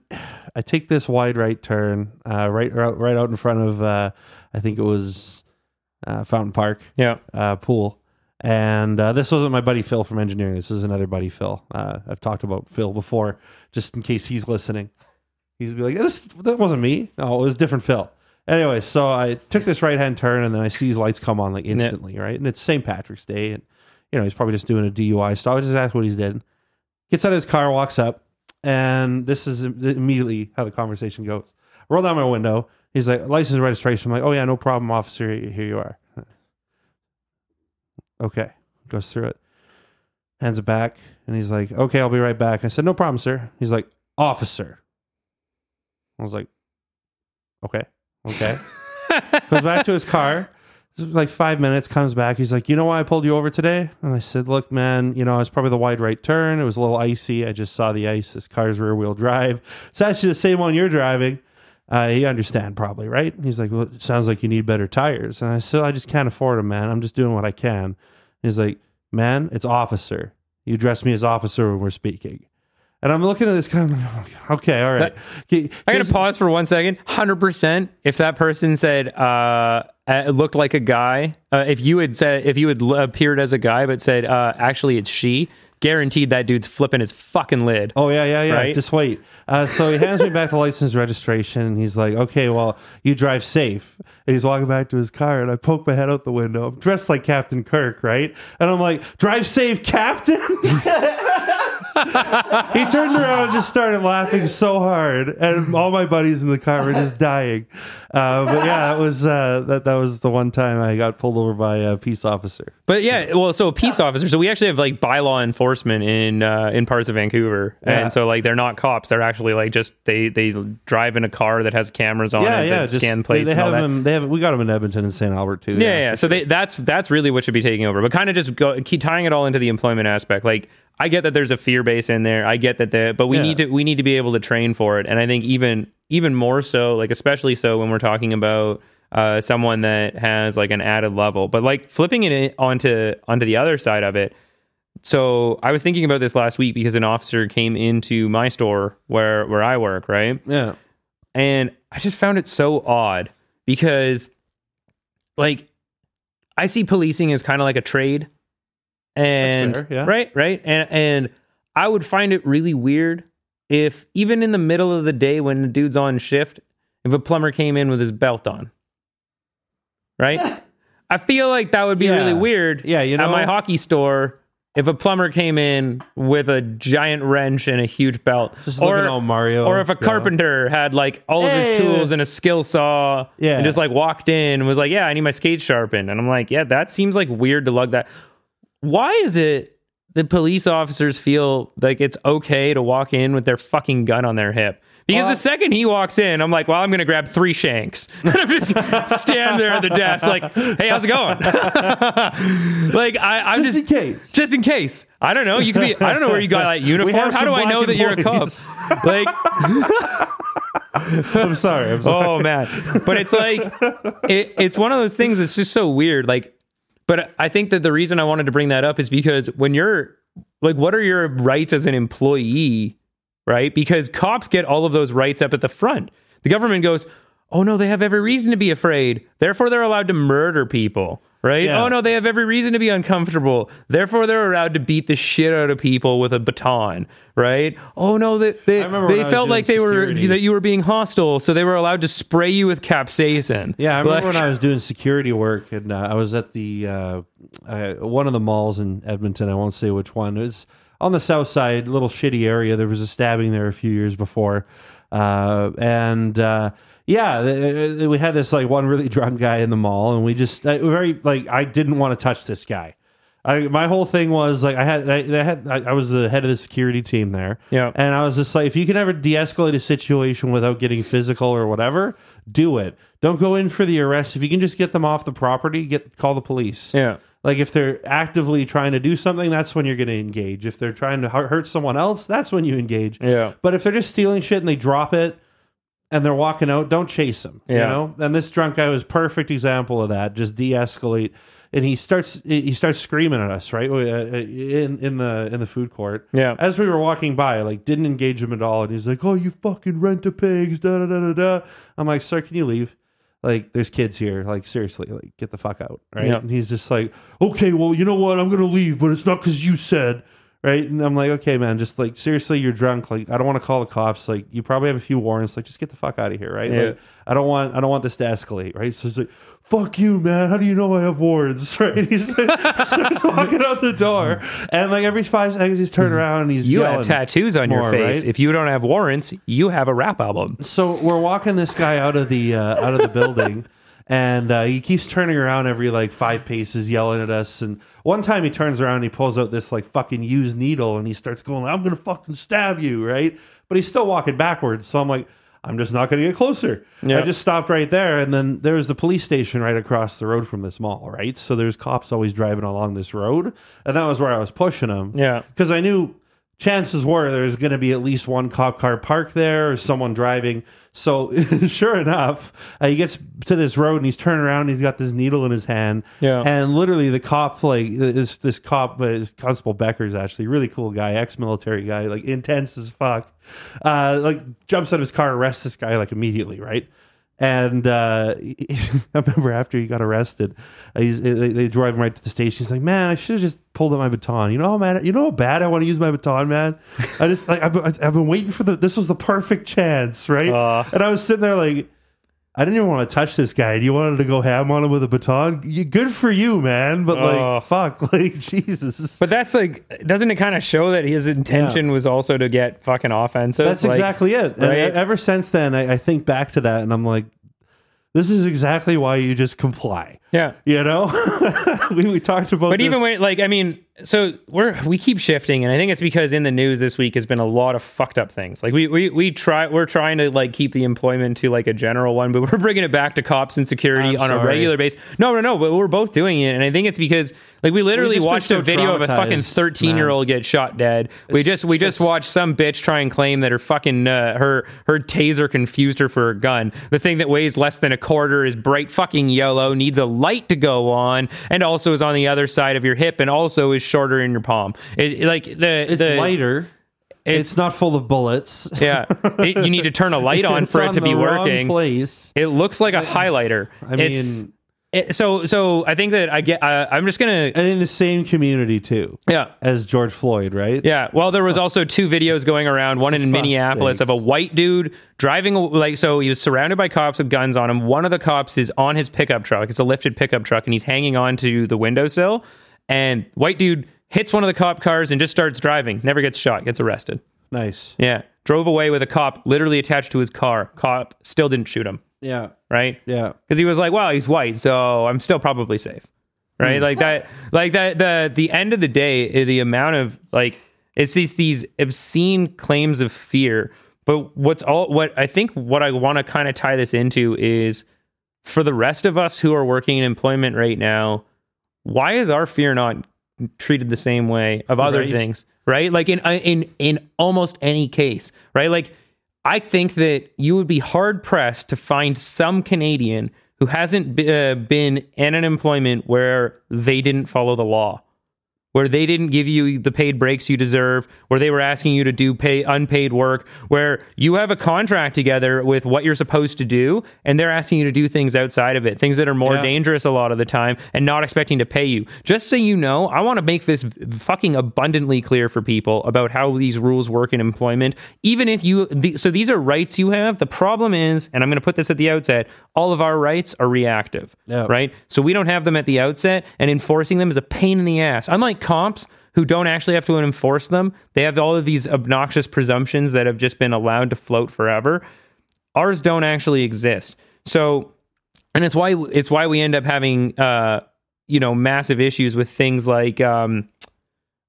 I take this wide right turn, right out in front of, I think it was Fountain Park. Yeah. Pool. And this wasn't my buddy Phil from engineering. This is another buddy Phil. I've talked about Phil before, just in case he's listening. He'd be like, that wasn't me. No, it was different Phil. Anyway, so I took this right-hand turn, and then I see his lights come on like instantly, right? And it's St. Patrick's Day, and he's probably just doing a DUI. So I just asked what he's did. Gets out of his car, walks up, and this is immediately how the conversation goes. I roll down my window. He's like, license and registration. I'm like, oh, yeah, no problem, officer. Here you are. Okay. Goes through it. Hands it back, and he's like, okay, I'll be right back. I said, no problem, sir. He's like, officer. I was like, okay. Goes back to his car. This was like 5 minutes, comes back. He's like, you know why I pulled you over today? And I said, look, man, it was probably the wide right turn. It was a little icy. I just saw the ice. This car's rear-wheel drive. It's actually the same one you're driving. You understand probably, right? And he's like, well, it sounds like you need better tires. And I said, I just can't afford them, man. I'm just doing what I can. And he's like, man, it's officer. You dress me as officer when we're speaking. And I'm looking at this kind of, okay, all right. I'm going to pause for 1 second. 100%. If that person said, it looked like a guy, if you had appeared as a guy, but said, actually it's she, guaranteed that dude's flipping his fucking lid. Oh, yeah. Right? Just wait. So he hands me back the license registration, and he's like, okay, well, you drive safe. And he's walking back to his car, and I poke my head out the window. I'm dressed like Captain Kirk, right? And I'm like, drive safe, Captain? He turned around and just started laughing so hard, and all my buddies in the car were just dying. But yeah, it was that was the one time I got pulled over by a peace officer. But yeah, well, so a peace officer. So we actually have like bylaw enforcement in parts of Vancouver, and so like they're not cops; they're actually like just they drive in a car that has cameras on it that scan plates. They have them. We got them in Edmonton and St. Albert too. Yeah. So that's really what should be taking over. But kind of just keep tying it all into the employment aspect, like. I get that there's a fear base in there. I get that but we need to be able to train for it. And I think even more so, like especially so when we're talking about someone that has like an added level. But like flipping it onto the other side of it. So I was thinking about this last week because an officer came into my store where I work, right? Yeah. And I just found it so odd because like I see policing as kind of like a trade. And fair, yeah. Right. And I would find it really weird if even in the middle of the day when the dude's on shift, if a plumber came in with his belt on, right? I feel like that would be really weird. Yeah, at my hockey store, if a plumber came in with a giant wrench and a huge belt, just looking all Mario, or if a carpenter had like all of his tools and a skill saw, and just like walked in and was like, "Yeah, I need my skate sharpened," and I'm like, "Yeah, that seems like weird to lug that." Why is it that police officers feel like it's okay to walk in with their fucking gun on their hip? Because the second he walks in, I'm like, well, I'm going to grab 3 shanks. And I'm just stand there at the desk like, hey, how's it going? Like, I'm just in case. Just in case. I don't know. You could be. I don't know where you got that uniform. How do I know that you're a cop? Like... I'm sorry. Oh, man. But it's like, it's one of those things that's just so weird. Like, but I think that the reason I wanted to bring that up is because when you're like, what are your rights as an employee, right? Because cops get all of those rights up at the front. The government goes, oh no, they have every reason to be afraid. Therefore, they're allowed to murder people, right? Yeah. Oh no, they have every reason to be uncomfortable. Therefore, they're allowed to beat the shit out of people with a baton, right? Oh no, they felt like that you were being hostile, so they were allowed to spray you with capsaicin. Yeah, I remember when I was doing security work, and I was at the one of the malls in Edmonton. I won't say which one. It was on the south side, little shitty area. There was a stabbing there a few years before, and Yeah, we had this like one really drunk guy in the mall, and we just I didn't want to touch this guy. My whole thing was like I was the head of the security team there, yeah, and I was just like, if you can ever de-escalate a situation without getting physical or whatever, do it. Don't go in for the arrest. If you can just get them off the property, call the police. Yeah, like if they're actively trying to do something, that's when you're going to engage. If they're trying to hurt someone else, that's when you engage. Yeah, but if they're just stealing shit and they drop it and they're walking out, don't chase them. Yeah. You know, and this drunk guy was a perfect example of that. Just de-escalate. And he starts screaming at us, right, in the food court. Yeah. As we were walking by, like, didn't engage him at all. And he's like, "Oh, you fucking rent-a-pigs, da da da da." I'm like, "Sir, can you leave? Like, there's kids here. Like, seriously, like, get the fuck out, right?" Yeah. And he's just like, "Okay, well, you know what? I'm gonna leave, but it's not because you said." Right, and I'm like, okay, man, just like seriously, you're drunk. Like, I don't want to call the cops. Like, you probably have a few warrants. Like, just get the fuck out of here, right? Yeah. Like, I don't want this to escalate, right? So he's like, "Fuck you, man. How do you know I have warrants?" Right? He's like, starts walking out the door, and like every 5 seconds, he's turning around and he's yelling, "You have tattoos on your face. Right? If you don't have warrants, you have a rap album." So we're walking this guy out of the building. And he keeps turning around every, like, 5 paces, yelling at us. And one time he turns around and he pulls out this, like, fucking used needle. And he starts going, "I'm going to fucking stab you," right? But he's still walking backwards. So I'm like, I'm just not going to get closer. Yep. I just stopped right there. And then there was the police station right across the road from this mall, right? So there's cops always driving along this road. And that was where I was pushing them. Yeah. Because I knew chances were there's going to be at least one cop car parked there or someone driving. So sure enough, he gets to this road and he's turning around. And he's got this needle in his hand, yeah. And literally the cop, like this cop, is Constable Becker's actually a really cool guy, ex-military guy, like intense as fuck. Like jumps out of his car, arrests this guy like immediately, right? And I remember after he got arrested, they drive him right to the station. He's like, "Man, I should have just pulled out my baton. You know, man. You know how bad I want to use my baton, man. I just like I've been waiting for this was the perfect chance, right?" And I was sitting there like, I didn't even want to touch this guy. And you wanted to go ham on him with a baton? Good for you, man. But like, fuck, like Jesus. But that's like, doesn't it kind of show that his intention was also to get fucking offensive? That's like, exactly it. Right? And ever since then, I think back to that, and I'm like, this is exactly why you just comply. Yeah, you know, we talked about. But even when, like, I mean, so we keep shifting, and I think it's because in the news this week has been a lot of fucked up things. Like we're trying to like keep the employment to like a general one, but we're bringing it back to cops and security a regular basis. No, but we're both doing it, and I think it's because like we literally watched a video of a fucking 13-year-old get shot dead. We just watched some bitch try and claim that her fucking her taser confused her for her gun. The thing that weighs less than a quarter is bright fucking yellow, needs a light to go on, and also is on the other side of your hip, and also is shorter in your palm. It's lighter. It's not full of bullets. Yeah, you need to turn a light on for it to be working. Place. It looks like a highlighter. I mean, so I think that I get. I'm just gonna and in the same community too. Yeah, as George Floyd, right? Yeah. Well, there was also 2 videos going around. One in Minneapolis of a white dude driving he was surrounded by cops with guns on him. One of the cops is on his pickup truck. It's a lifted pickup truck, and he's hanging on to the windowsill. And white dude hits one of the cop cars and just starts driving. Never gets shot. Gets arrested. Nice. Yeah. Drove away with a cop literally attached to his car. Cop still didn't shoot him. Yeah. Right? Yeah. Because he was like, well, he's white, so I'm still probably safe. Right? Like that, the end of the day, the amount of, like, it's these obscene claims of fear. But what I want to kind of tie this into is for the rest of us who are working in employment right now, why is our fear not treated the same way of other things? Right? Like in almost any case, right? Like, I think that you would be hard-pressed to find some Canadian who hasn't been in an employment where they didn't follow the law, where they didn't give you the paid breaks you deserve, where they were asking you to do unpaid work, where you have a contract together with what you're supposed to do, and they're asking you to do things outside of it, things that are more dangerous a lot of the time, and not expecting to pay you. Just so you know, I want to make this fucking abundantly clear for people about how these rules work in employment. Even if so these are rights you have. The problem is, and I'm going to put this at the outset, all of our rights are reactive, right? So we don't have them at the outset, and enforcing them is a pain in the ass. I'm like, comps who don't actually have to enforce them. They have all of these obnoxious presumptions that have just been allowed to float forever. Ours don't actually exist. So, and it's why we end up having, massive issues with things like, what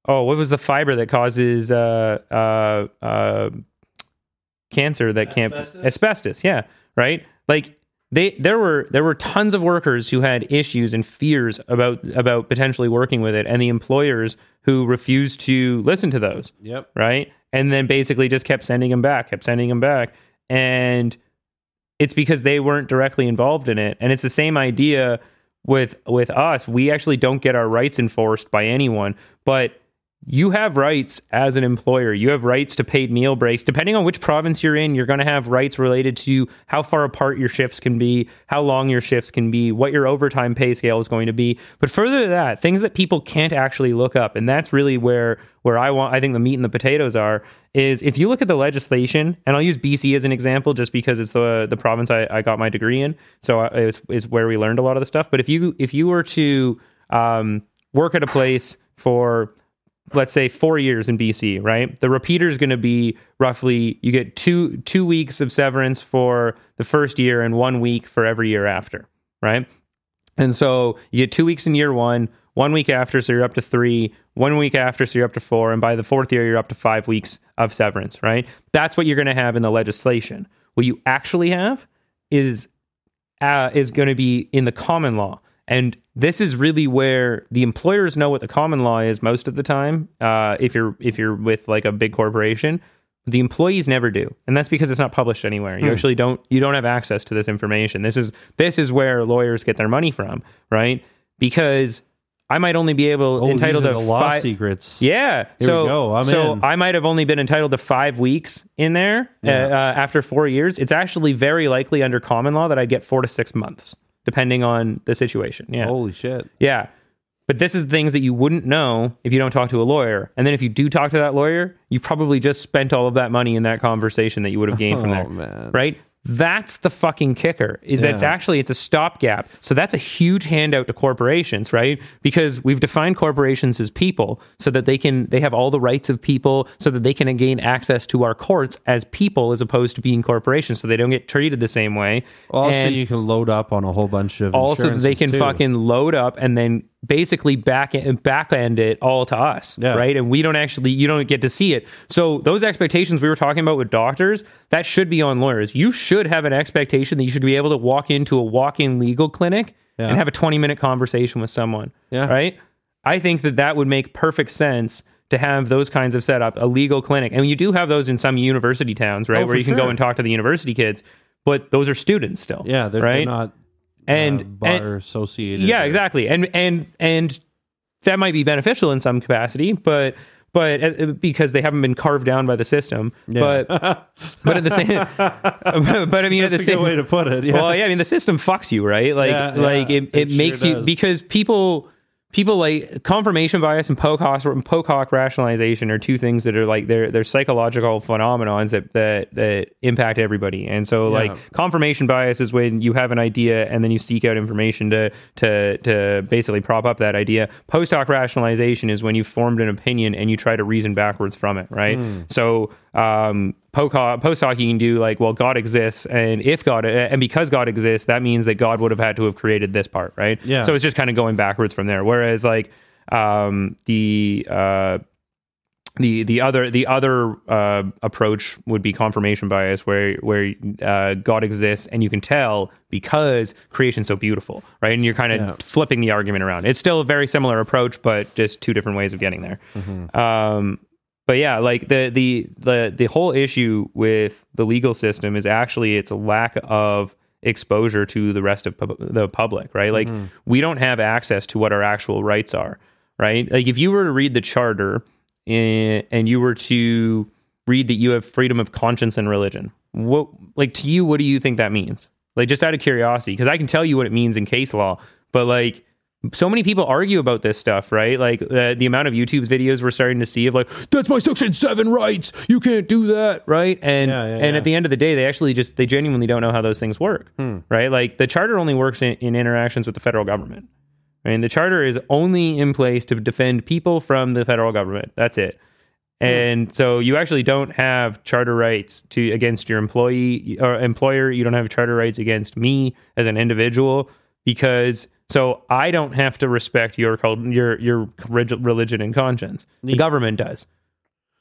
was the fiber that causes cancer that can't... Asbestos, yeah, right? Like, there were tons of workers who had issues and fears about potentially working with it, and the employers who refused to listen to those. Yep. Right? And then basically just kept sending them back. And it's because they weren't directly involved in it. And it's the same idea with us. We actually don't get our rights enforced by anyone, but you have rights as an employer. You have rights to paid meal breaks. Depending on which province you're in, you're going to have rights related to how far apart your shifts can be, how long your shifts can be, what your overtime pay scale is going to be. But further to that, things that people can't actually look up, and that's really where I think the meat and the potatoes are, is if you look at the legislation, and I'll use BC as an example just because it's the province I got my degree in, so it's where we learned a lot of the stuff. But if you were to work at a place for... let's say 4 years in BC, right? The repeater is going to be roughly, you get two weeks of severance for the first year and 1 week for every year after, right? And so you get 2 weeks in year one week after, so you're up to 3, 1 week after, so you're up to 4, and by the fourth year, you're up to 5 weeks of severance, right? That's what you're going to have in the legislation. What you actually have is going to be in the common law. And this is really where the employers know what the common law is most of the time. If you're with like a big corporation, the employees never do, and that's because it's not published anywhere. You actually don't have access to this information. This is where lawyers get their money from, right? Because I might only be entitled to the law secrets. Yeah. Here so we go. I might have only been entitled to 5 weeks in there after 4 years. It's actually very likely under common law that I'd get 4 to 6 months. Depending on the situation. Yeah. Holy shit. Yeah. But this is things that you wouldn't know if you don't talk to a lawyer. And then if you do talk to that lawyer, you probably just spent all of that money in that conversation that you would have gained from there. Man. Right? That's the fucking kicker, is that it's a stopgap. So that's a huge handout to corporations, right? Because we've defined corporations as people so that they have all the rights of people, so that they can gain access to our courts as people as opposed to being corporations, so they don't get treated the same way. Also, and you can load up on a whole bunch of also they can fucking load up and then basically back end it all to us, right? And you don't get to see it. So those expectations we were talking about with doctors, that should be on lawyers. You should have an expectation that you should be able to walk into a walk-in legal clinic and have a 20-minute conversation with someone, right? I think that would make perfect sense to have those kinds of setup, a legal clinic. And you do have those in some university towns, right? Where you can go and talk to the university kids, but those are students still. Yeah, they're not... bar associated. Yeah, exactly. And that might be beneficial in some capacity, but because they haven't been carved down by the system. Yeah. But at the same, but I mean, that's at the same, a good way to put it. Yeah. Well, yeah, I mean, the system fucks you, right? It makes you, because people like confirmation bias and post hoc rationalization are two things that are like they're psychological phenomenons that impact everybody. And so like confirmation bias is when you have an idea and then you seek out information to basically prop up that idea. Post hoc rationalization is when you've formed an opinion and you try to reason backwards from it, right? So post hoc you can do like, well, God exists, and because God exists, that means that God would have had to have created this part, right? Yeah. So it's just kind of going backwards from there. Whereas like the other approach would be confirmation bias, where God exists and you can tell because creation's so beautiful, right? And you're kind of flipping the argument around. It's still a very similar approach, but just two different ways of getting there. Mm-hmm. But yeah, like the whole issue with the legal system is actually it's a lack of exposure to the rest of the public, right? Like we don't have access to what our actual rights are, right? Like if you were to read the charter and you were to read that you have freedom of conscience and religion, what do you think that means? Like just out of curiosity, because I can tell you what it means in case law, but like. So many people argue about this stuff, right? Like the amount of YouTube videos we're starting to see of like, that's my Section 7 rights. You can't do that, right? And at the end of the day, they actually they genuinely don't know how those things work, right? Like the charter only works in interactions with the federal government. I mean, the charter is only in place to defend people from the federal government. That's it. And so you actually don't have charter rights to against your employee or employer. You don't have charter rights against me as an individual, because so I don't have to respect your religion and conscience. The government does.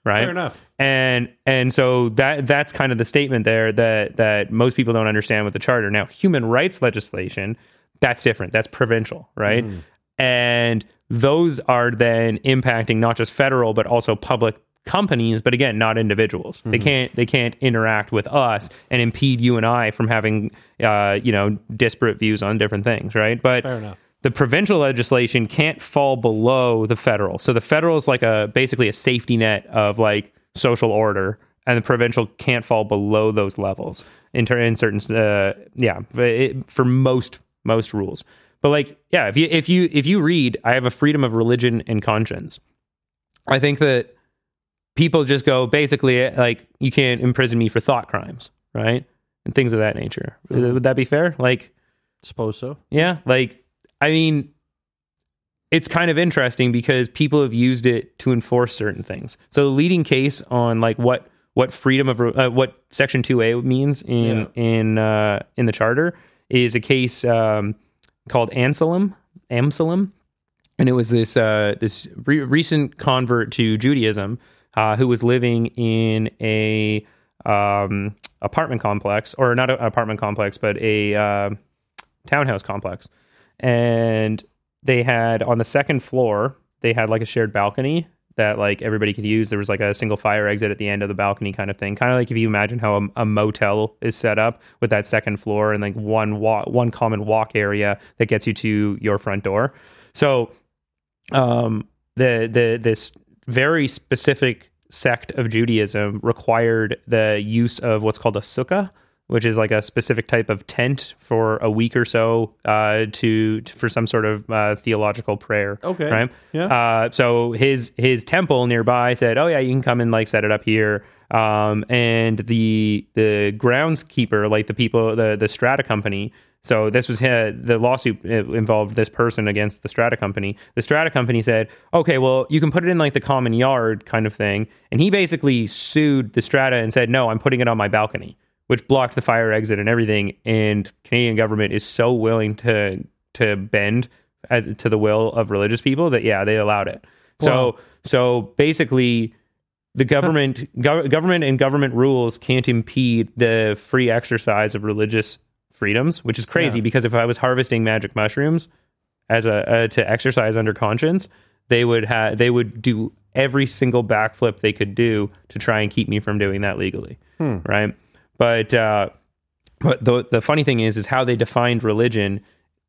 Right. Fair enough. And so that's kind of the statement there that most people don't understand with the charter. Now, human rights legislation, that's different. That's provincial. Right. Mm. And those are then impacting not just federal, but also public companies, but again, not individuals. Mm-hmm. They can't interact with us and impede you and I from having, disparate views on different things, right? But fair enough. The provincial legislation can't fall below the federal. So the federal is like basically a safety net of like social order, and the provincial can't fall below those levels in certain, for most rules. But like, yeah, if you read, I have a freedom of religion and conscience. I think that people just go basically like, you can't imprison me for thought crimes, right? And things of that nature. Would that be fair? Like, suppose so. Yeah, like. I mean, it's kind of interesting because people have used it to enforce certain things. So the leading case on like what freedom of what Section 2A means in the charter is a case called Amsalem, and it was this recent convert to Judaism who was living in a townhouse complex. And they had on the second floor, they had like a shared balcony that like everybody could use. There was like a single fire exit at the end of the balcony kind of thing. Kind of like if you imagine how a motel is set up with that second floor and like one common walk area that gets you to your front door. So this very specific sect of Judaism required the use of what's called a sukkah, which is like a specific type of tent for a week or so for some sort of theological prayer. Okay. Right? Yeah. So his temple nearby said, "Oh yeah, you can come and like set it up here." And the groundskeeper, like the people, the strata company. So this was the lawsuit involved this person against the strata company. The strata company said, "Okay, well, you can put it in like the common yard kind of thing." And he basically sued the strata and said, "No, I'm putting it on my balcony," which blocked the fire exit and everything. And Canadian government is so willing to bend to the will of religious people that, yeah, they allowed it. Wow. So basically, the government government and government rules can't impede the free exercise of religious freedoms, which is crazy because if I was harvesting magic mushrooms as to exercise under conscience, they would do every single backflip they could do to try and keep me from doing that legally, right? But the funny thing is how they defined religion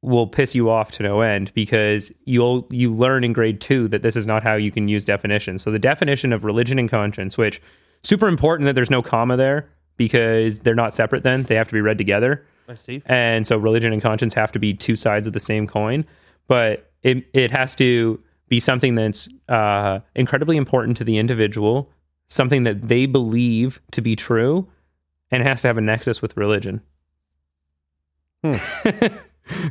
will piss you off to no end, because you learn in grade 2 that this is not how you can use definitions. So the definition of religion and conscience, which super important that there's no comma there because they're not separate then. They have to be read together. I see. And so religion and conscience have to be two sides of the same coin, but it has to be something that's incredibly important to the individual, something that they believe to be true, and it has to have a nexus with religion.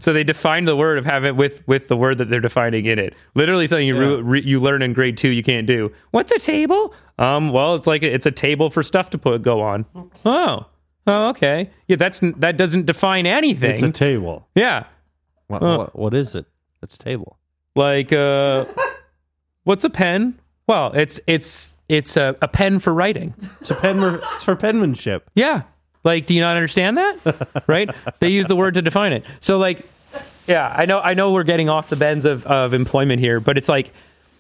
So they defined the word of have it with the word that they're defining in it. Literally something you learn in grade 2 you can't do. What's a table? Well, it's like it's a table for stuff to go on. Oh, okay. Yeah, that doesn't define anything. It's a table. Yeah. What is it? It's a table. Like what's a pen? Well, it's a pen for writing. It's for penmanship. Yeah. Like, do you not understand that? Right? They use the word to define it. So like, yeah, I know we're getting off the bends of employment here, but it's like,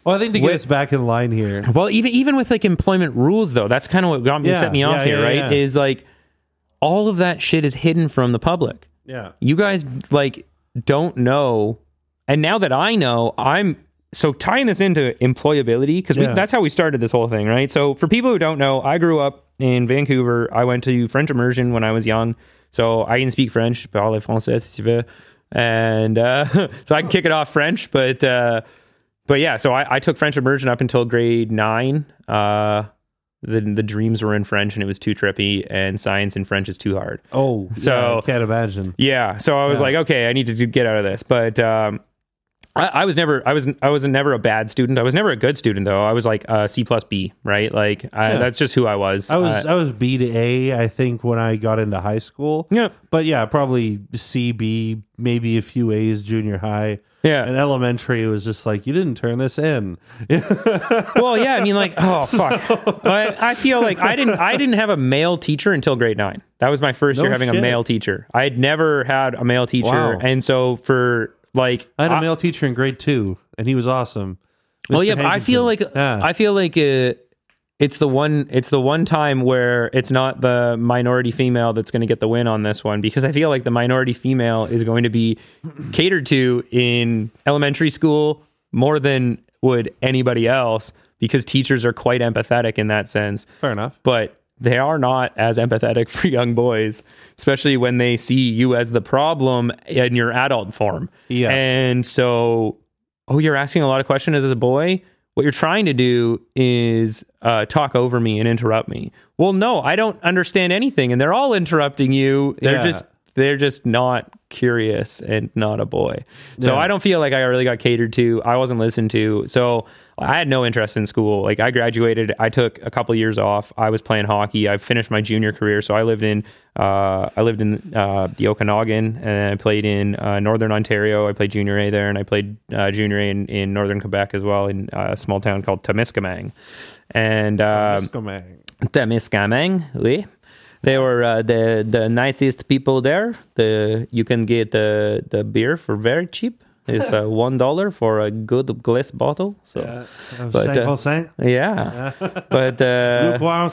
well, I think to get us back in line here. Well, even with like employment rules though, that's kind of what set me off here, right? Is like all of that shit is hidden from the public. Yeah. You guys like don't know. And now that I know, so tying this into employability, because that's how we started this whole thing, right? So for people who don't know, I grew up in Vancouver. I went to French immersion when I was young. So I can speak French. Je parle français, si tu veux. And so I can kick it off French. But yeah, so I took French immersion up until grade 9. The dreams were in French and it was too trippy, and science in French is too hard. Oh, so yeah, I can't imagine. Yeah, so I was like, okay, I need to get out of this. But I was never a bad student. I was never a good student though. I was like C+B, right? Like that's just who I was. I was B to A, I think, when I got into high school. Yeah, but yeah, probably C, B, maybe a few A's junior high. Yeah, and elementary was just like, you didn't turn this in. Well, yeah, I mean, like, oh fuck, so... I feel like I didn't have a male teacher until grade 9. That was my first year having a male teacher. I had never had a male teacher, and so for. Like I had a male teacher in grade 2 and he was awesome. Well, yeah, but I feel like it's the one time where it's not the minority female that's going to get the win on this one, because I feel like the minority female is going to be catered to in elementary school more than would anybody else, because teachers are quite empathetic in that sense. Fair enough. But they are not as empathetic for young boys, especially when they see you as the problem in your adult form. Yeah. And so, you're asking a lot of questions as a boy? What you're trying to do is talk over me and interrupt me. Well, no, I don't understand anything, and they're all interrupting you. They're just not curious and not a boy. So I don't feel like I really got catered to. I wasn't listened to. So I had no interest in school. Like I graduated, I took a couple years off. I was playing hockey. I finished my junior career. So I lived in the Okanagan, and I played in Northern Ontario. I played junior A there, and I played junior A in Northern Quebec as well, in a small town called Témiscaming. And Témiscaming, oui. They were the nicest people there. You can get the beer for very cheap. It's $1 for a good glass bottle. So, but, 5 cents. Yeah, but oh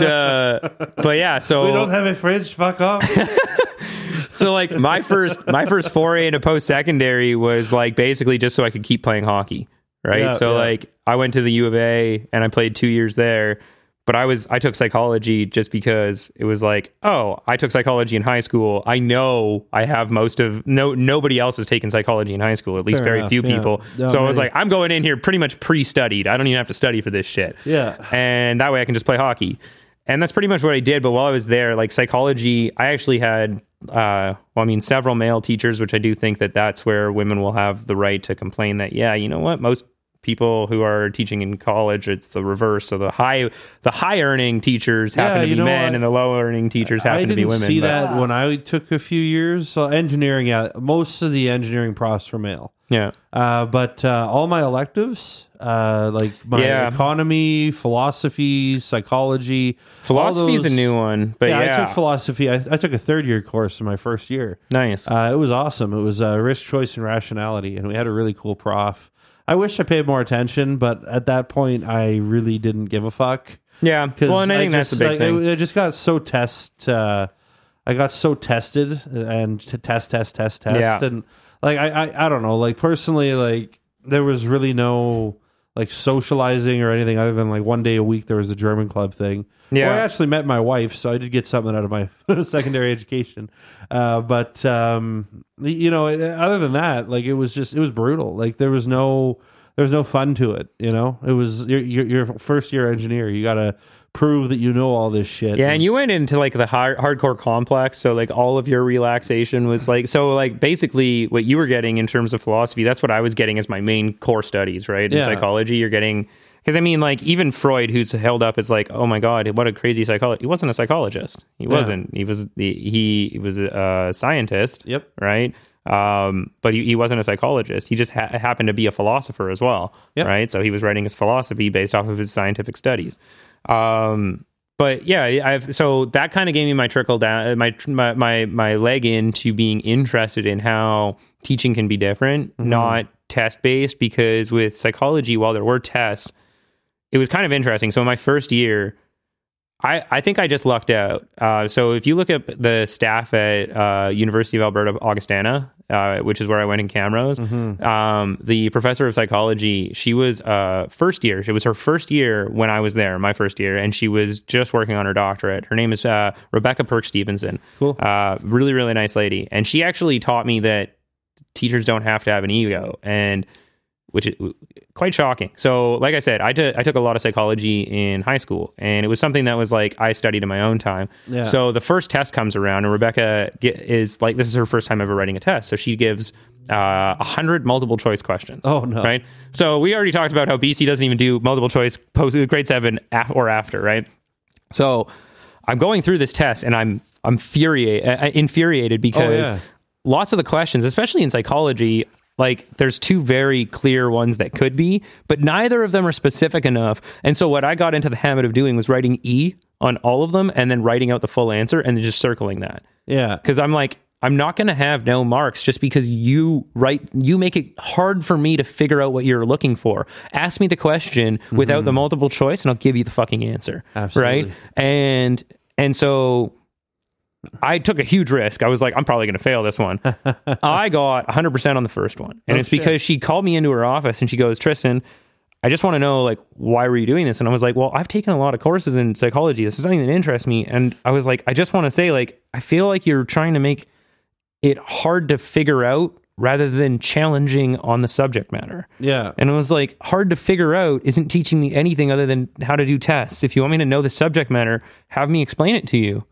yeah, but yeah. So we don't have a fridge. Fuck off. So like my first foray into post-secondary was like basically just so I could keep playing hockey, right? Yeah, so like I went to the U of A and I played 2 years there. But I took psychology just because it was like, oh, I took psychology in high school. I know I have nobody else has taken psychology in high school, at least Fair very enough, few people. No, so I was like, I'm going in here pretty much pre-studied. I don't even have to study for this shit. Yeah. And that way I can just play hockey. And that's pretty much what I did. But while I was there, like psychology, I actually had, several male teachers, which I do think that that's where women will have the right to complain that, yeah, you know what, most people who are teaching in college, it's the reverse. So the high earning teachers happen to be men, and the low earning teachers happen to be women. I didn't see that when I took a few years. So engineering, most of the engineering profs were male. Yeah. But all my electives, like my economy, philosophy, psychology. Philosophy is a new one. But I took philosophy. I took a third-year course in my first year. Nice. It was awesome. It was risk, choice, and rationality. And we had a really cool prof. I wish I paid more attention, but at that point, I really didn't give a fuck. Yeah, well, and I think that's the big thing. I just got so tested and to test, yeah. And like I don't know. Like personally, like there was really no like socializing or anything other than like one day a week there was the German club thing. Yeah, well, I actually met my wife, so I did get something out of my secondary education. Other than that, like it was brutal. Like there was no fun to it. You know, it was your first year engineer. You gotta prove that you know all this shit. Yeah, and you went into like the hardcore complex, so like all of your relaxation was like basically what you were getting in terms of philosophy. That's what I was getting as my main core studies, right? In psychology, you're getting. Because, I mean, like, even Freud, who's held up as, like, oh, my God, what a crazy psychologist. He wasn't a psychologist. He wasn't. Yeah. He was a scientist. Yep. Right? But he wasn't a psychologist. He just happened to be a philosopher as well. Yep. Right? So he was writing his philosophy based off of his scientific studies. But, yeah, so that kind of gave me my trickle down, my leg into being interested in how teaching can be different, not test-based, because with psychology, while there were tests, it was kind of interesting. So in my first year, I think I just lucked out. So if you look up the staff at University of Alberta, Augustana, which is where I went in Camrose, the professor of psychology, she was first year. It was her first year when I was there, my first year, and she was just working on her doctorate. Her name is Rebecca Perk-Stevenson. Cool. Really, really nice lady. And she actually taught me that teachers don't have to have an ego. And which is quite shocking. So like I said, I took a lot of psychology in high school, and it was something that was like I studied in my own time. Yeah. So the first test comes around, and Rebecca is like, this is her first time ever writing a test. So she gives 100 multiple choice questions. Oh, no. Right? So we already talked about how BC doesn't even do multiple choice post grade 7 or after, right? So I'm going through this test, and I'm infuriated because lots of the questions, especially in psychology, like, there's two very clear ones that could be, but neither of them are specific enough. And so what I got into the habit of doing was writing E on all of them and then writing out the full answer and then just circling that. Yeah. Because I'm like, I'm not going to have no marks just because you make it hard for me to figure out what you're looking for. Ask me the question without the multiple choice and I'll give you the fucking answer. Absolutely. Right? And so I took a huge risk. I was like, I'm probably going to fail this one. I got 100% on the first one. And it's because she called me into her office and she goes, Tristan, I just want to know, like, why were you doing this? And I was like, well, I've taken a lot of courses in psychology. This is something that interests me. And I was like, I just want to say, like, I feel like you're trying to make it hard to figure out rather than challenging on the subject matter. Yeah. And it was like, hard to figure out isn't teaching me anything other than how to do tests. If you want me to know the subject matter, have me explain it to you.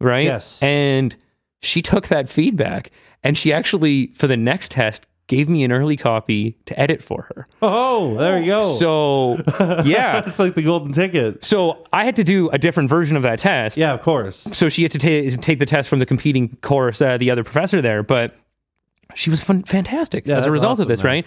Right? Yes. And she took that feedback, and she actually, for the next test, gave me an early copy to edit for her. Oh, there you go. So, yeah. It's like the golden ticket. So I had to do a different version of that test. Yeah, of course. So she had to take the test from the competing course, the other professor there, but she was fantastic as a result of this, man. Right?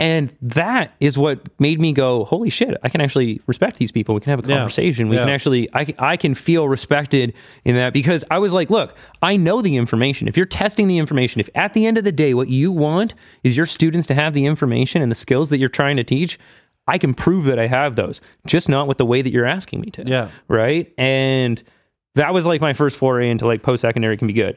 And that is what made me go, holy shit, I can actually respect these people. We can have a conversation. We can actually, I can feel respected in that, because I was like, look, I know the information. If you're testing the information, if at the end of the day, what you want is your students to have the information and the skills that you're trying to teach, I can prove that I have those, just not with the way that you're asking me to. Yeah. Right. And that was like my first foray into like post-secondary can be good.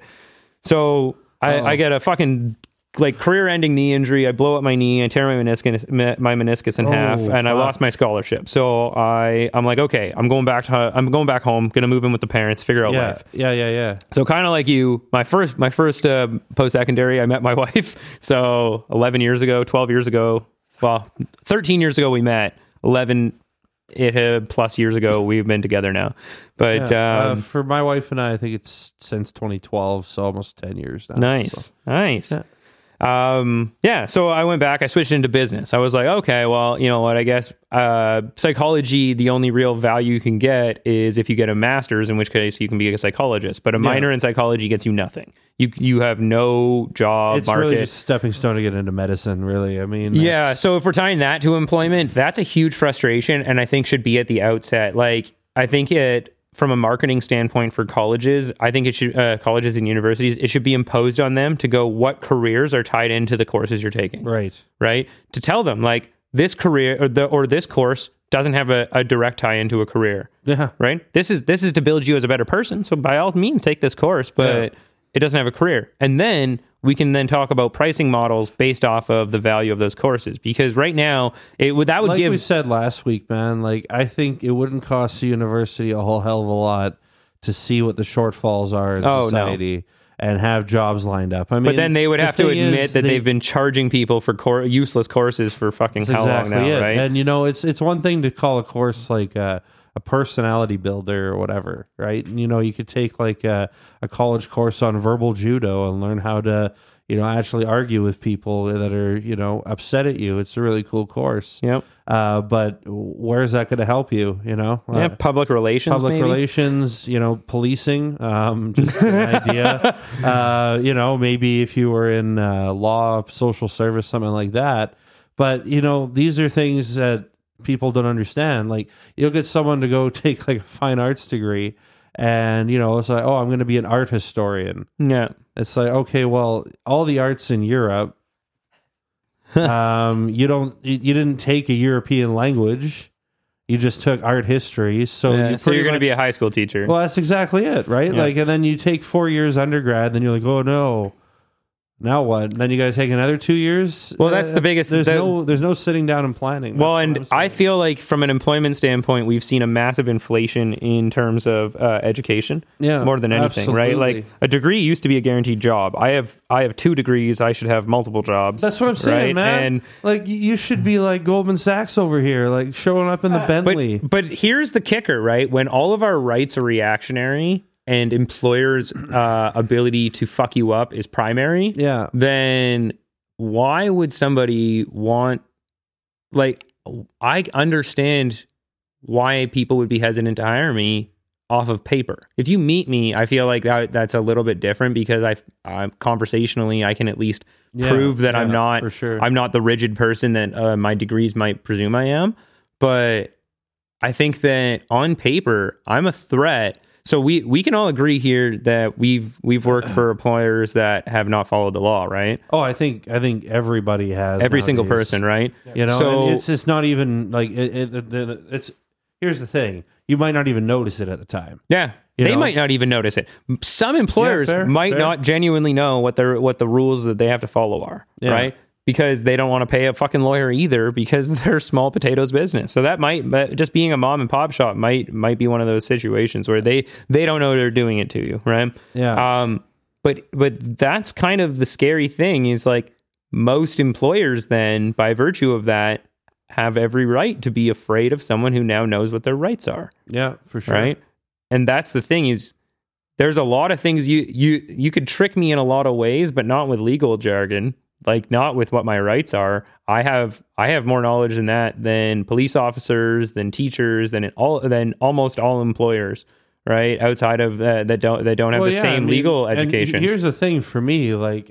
So I get a fucking like career-ending knee injury. I blow up my knee. I tear my meniscus in half, and I lost my scholarship. So I'm like, okay, I'm going back home. Gonna move in with the parents. Figure out life. Yeah. So kind of like you, my first post-secondary, I met my wife. So 13 years ago we met. 11 plus years ago we've been together now. But for my wife and I think it's since 2012, so almost 10 years now. Nice. Yeah. So I went back, I switched into business. I was like, okay, well, you know what, I guess, psychology, the only real value you can get is if you get a master's, in which case you can be a psychologist, but a minor in psychology gets you nothing. You have no job it's market. Really just a stepping stone to get into medicine, really. I mean, so if we're tying that to employment, that's a huge frustration. And I think should be at the outset. Like, I think from a marketing standpoint for colleges, I think it should, colleges and universities, it should be imposed on them to go, what careers are tied into the courses you're taking? Right? To tell them, like, this career or this course doesn't have a direct tie into a career. Yeah. Right? This is to build you as a better person. So by all means, take this course, but it doesn't have a career. And then we can then talk about pricing models based off of the value of those courses, because right now that would give. Like we said last week, man, like, I think it wouldn't cost the university a whole hell of a lot to see what the shortfalls are in society. No. And have jobs lined up. I mean, but then they would have to admit that they've been charging people for useless courses for fucking how long now, right? And you know, it's one thing to call a course like a personality builder or whatever, right? And, you know, you could take like a college course on verbal judo and learn how to, you know, actually argue with people that are, you know, upset at you. It's a really cool course. Yep. But where is that going to help you? You know, public relations, you know, policing, just an idea, you know, maybe if you were in law, social service, something like that. But, you know, these are things that people don't understand. Like, you'll get someone to go take like a fine arts degree, and, you know, it's like, oh, I'm going to be an art historian. Yeah. It's like, okay, well, all the arts in Europe, you didn't take a European language. You just took art history. So you're going to be a high school teacher. Well, that's exactly it, right? Yeah. Like, and then you take 4 years undergrad, then you're like, oh no, Now what? Then you got to take another 2 years? Well, that's the biggest... There's no sitting down and planning. That's well, and I feel like from an employment standpoint, we've seen a massive inflation in terms of education more than anything, absolutely. Right? Like, a degree used to be a guaranteed job. I have 2 degrees. I should have multiple jobs. That's what I'm saying, right? Man. And, like, you should be like Goldman Sachs over here, like showing up in the Bentley. But here's the kicker, right? When all of our rights are reactionary... and employers' ability to fuck you up is primary, then why would somebody want... Like, I understand why people would be hesitant to hire me off of paper. If you meet me, I feel like that's a little bit different because I conversationally, I can at least prove that I'm not... For sure. I'm not the rigid person that my degrees might presume I am. But I think that on paper, I'm a threat... So we can all agree here that we've worked for employers that have not followed the law, right? Oh, I think everybody has. Every nowadays. Single person, right? Yeah. You know, so, and it's not even like it's. Here's the thing: you might not even notice it at the time. Yeah, you they know? Might not even notice it. Some employers might not genuinely know what the rules that they have to follow are, right? Because they don't want to pay a fucking lawyer either because they're small potatoes business. So that might just being a mom and pop shop might be one of those situations where they don't know they're doing it to you, right? Yeah. But that's kind of the scary thing is like most employers then by virtue of that have every right to be afraid of someone who now knows what their rights are. Yeah, for sure. Right? And that's the thing is there's a lot of things you could trick me in a lot of ways, but not with legal jargon. Like not with what my rights are. I have more knowledge than that than police officers, than teachers, than almost all employers, right? Outside of that don't have the same legal education. And here's the thing for me, like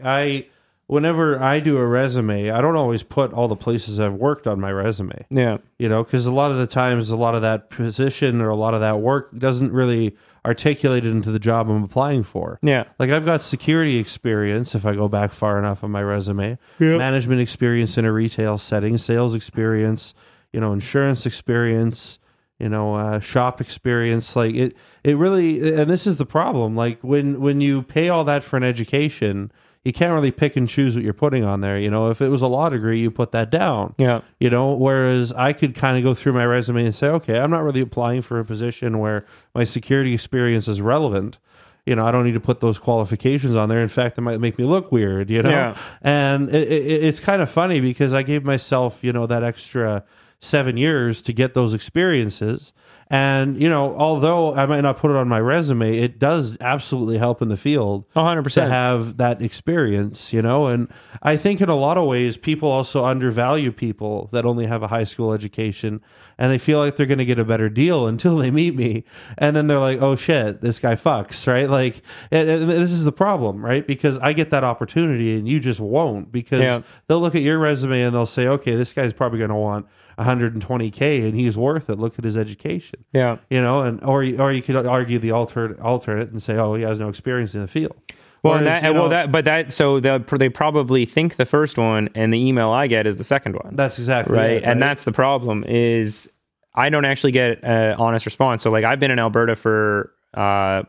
whenever I do a resume, I don't always put all the places I've worked on my resume. Yeah, you know, because a lot of the times, a lot of that position or a lot of that work doesn't really articulate it into the job I'm applying for. Yeah, like I've got security experience if I go back far enough on my resume, management experience in a retail setting, sales experience, you know, insurance experience, you know, shop experience. Like it really, and this is the problem. Like when you pay all that for an education. You can't really pick and choose what you're putting on there. You know, if it was a law degree, you put that down. Yeah. You know, whereas I could kind of go through my resume and say, okay, I'm not really applying for a position where my security experience is relevant. You know, I don't need to put those qualifications on there. In fact, it might make me look weird, you know? Yeah. And it's kind of funny because I gave myself, you know, that extra 7 years to get those experiences. And, you know, although I might not put it on my resume, it does absolutely help in the field 100%. To have that experience, you know. And I think in a lot of ways, people also undervalue people that only have a high school education and they feel like they're going to get a better deal until they meet me. And then they're like, oh, shit, this guy fucks, right? Like, this is the problem, right? Because I get that opportunity and you just won't because they'll look at your resume and they'll say, okay, this guy's probably going to want $120K and he's worth it. Look at his education. Yeah. You know, and or you could argue the alternate and say, oh, he has no experience in the field. Well, whereas, they probably think the first one and the email I get is the second one. That's exactly right. And that's the problem is I don't actually get an honest response. So like I've been in Alberta for, I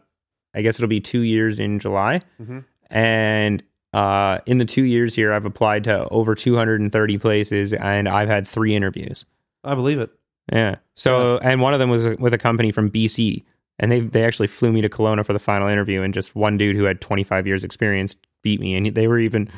guess it'll be 2 years in July. Mm-hmm. And in the 2 years here, I've applied to over 230 places, and I've had 3 interviews. I believe it. Yeah. So, and one of them was with a company from BC, and they actually flew me to Kelowna for the final interview, and just one dude who had 25 years experience beat me, and they were even...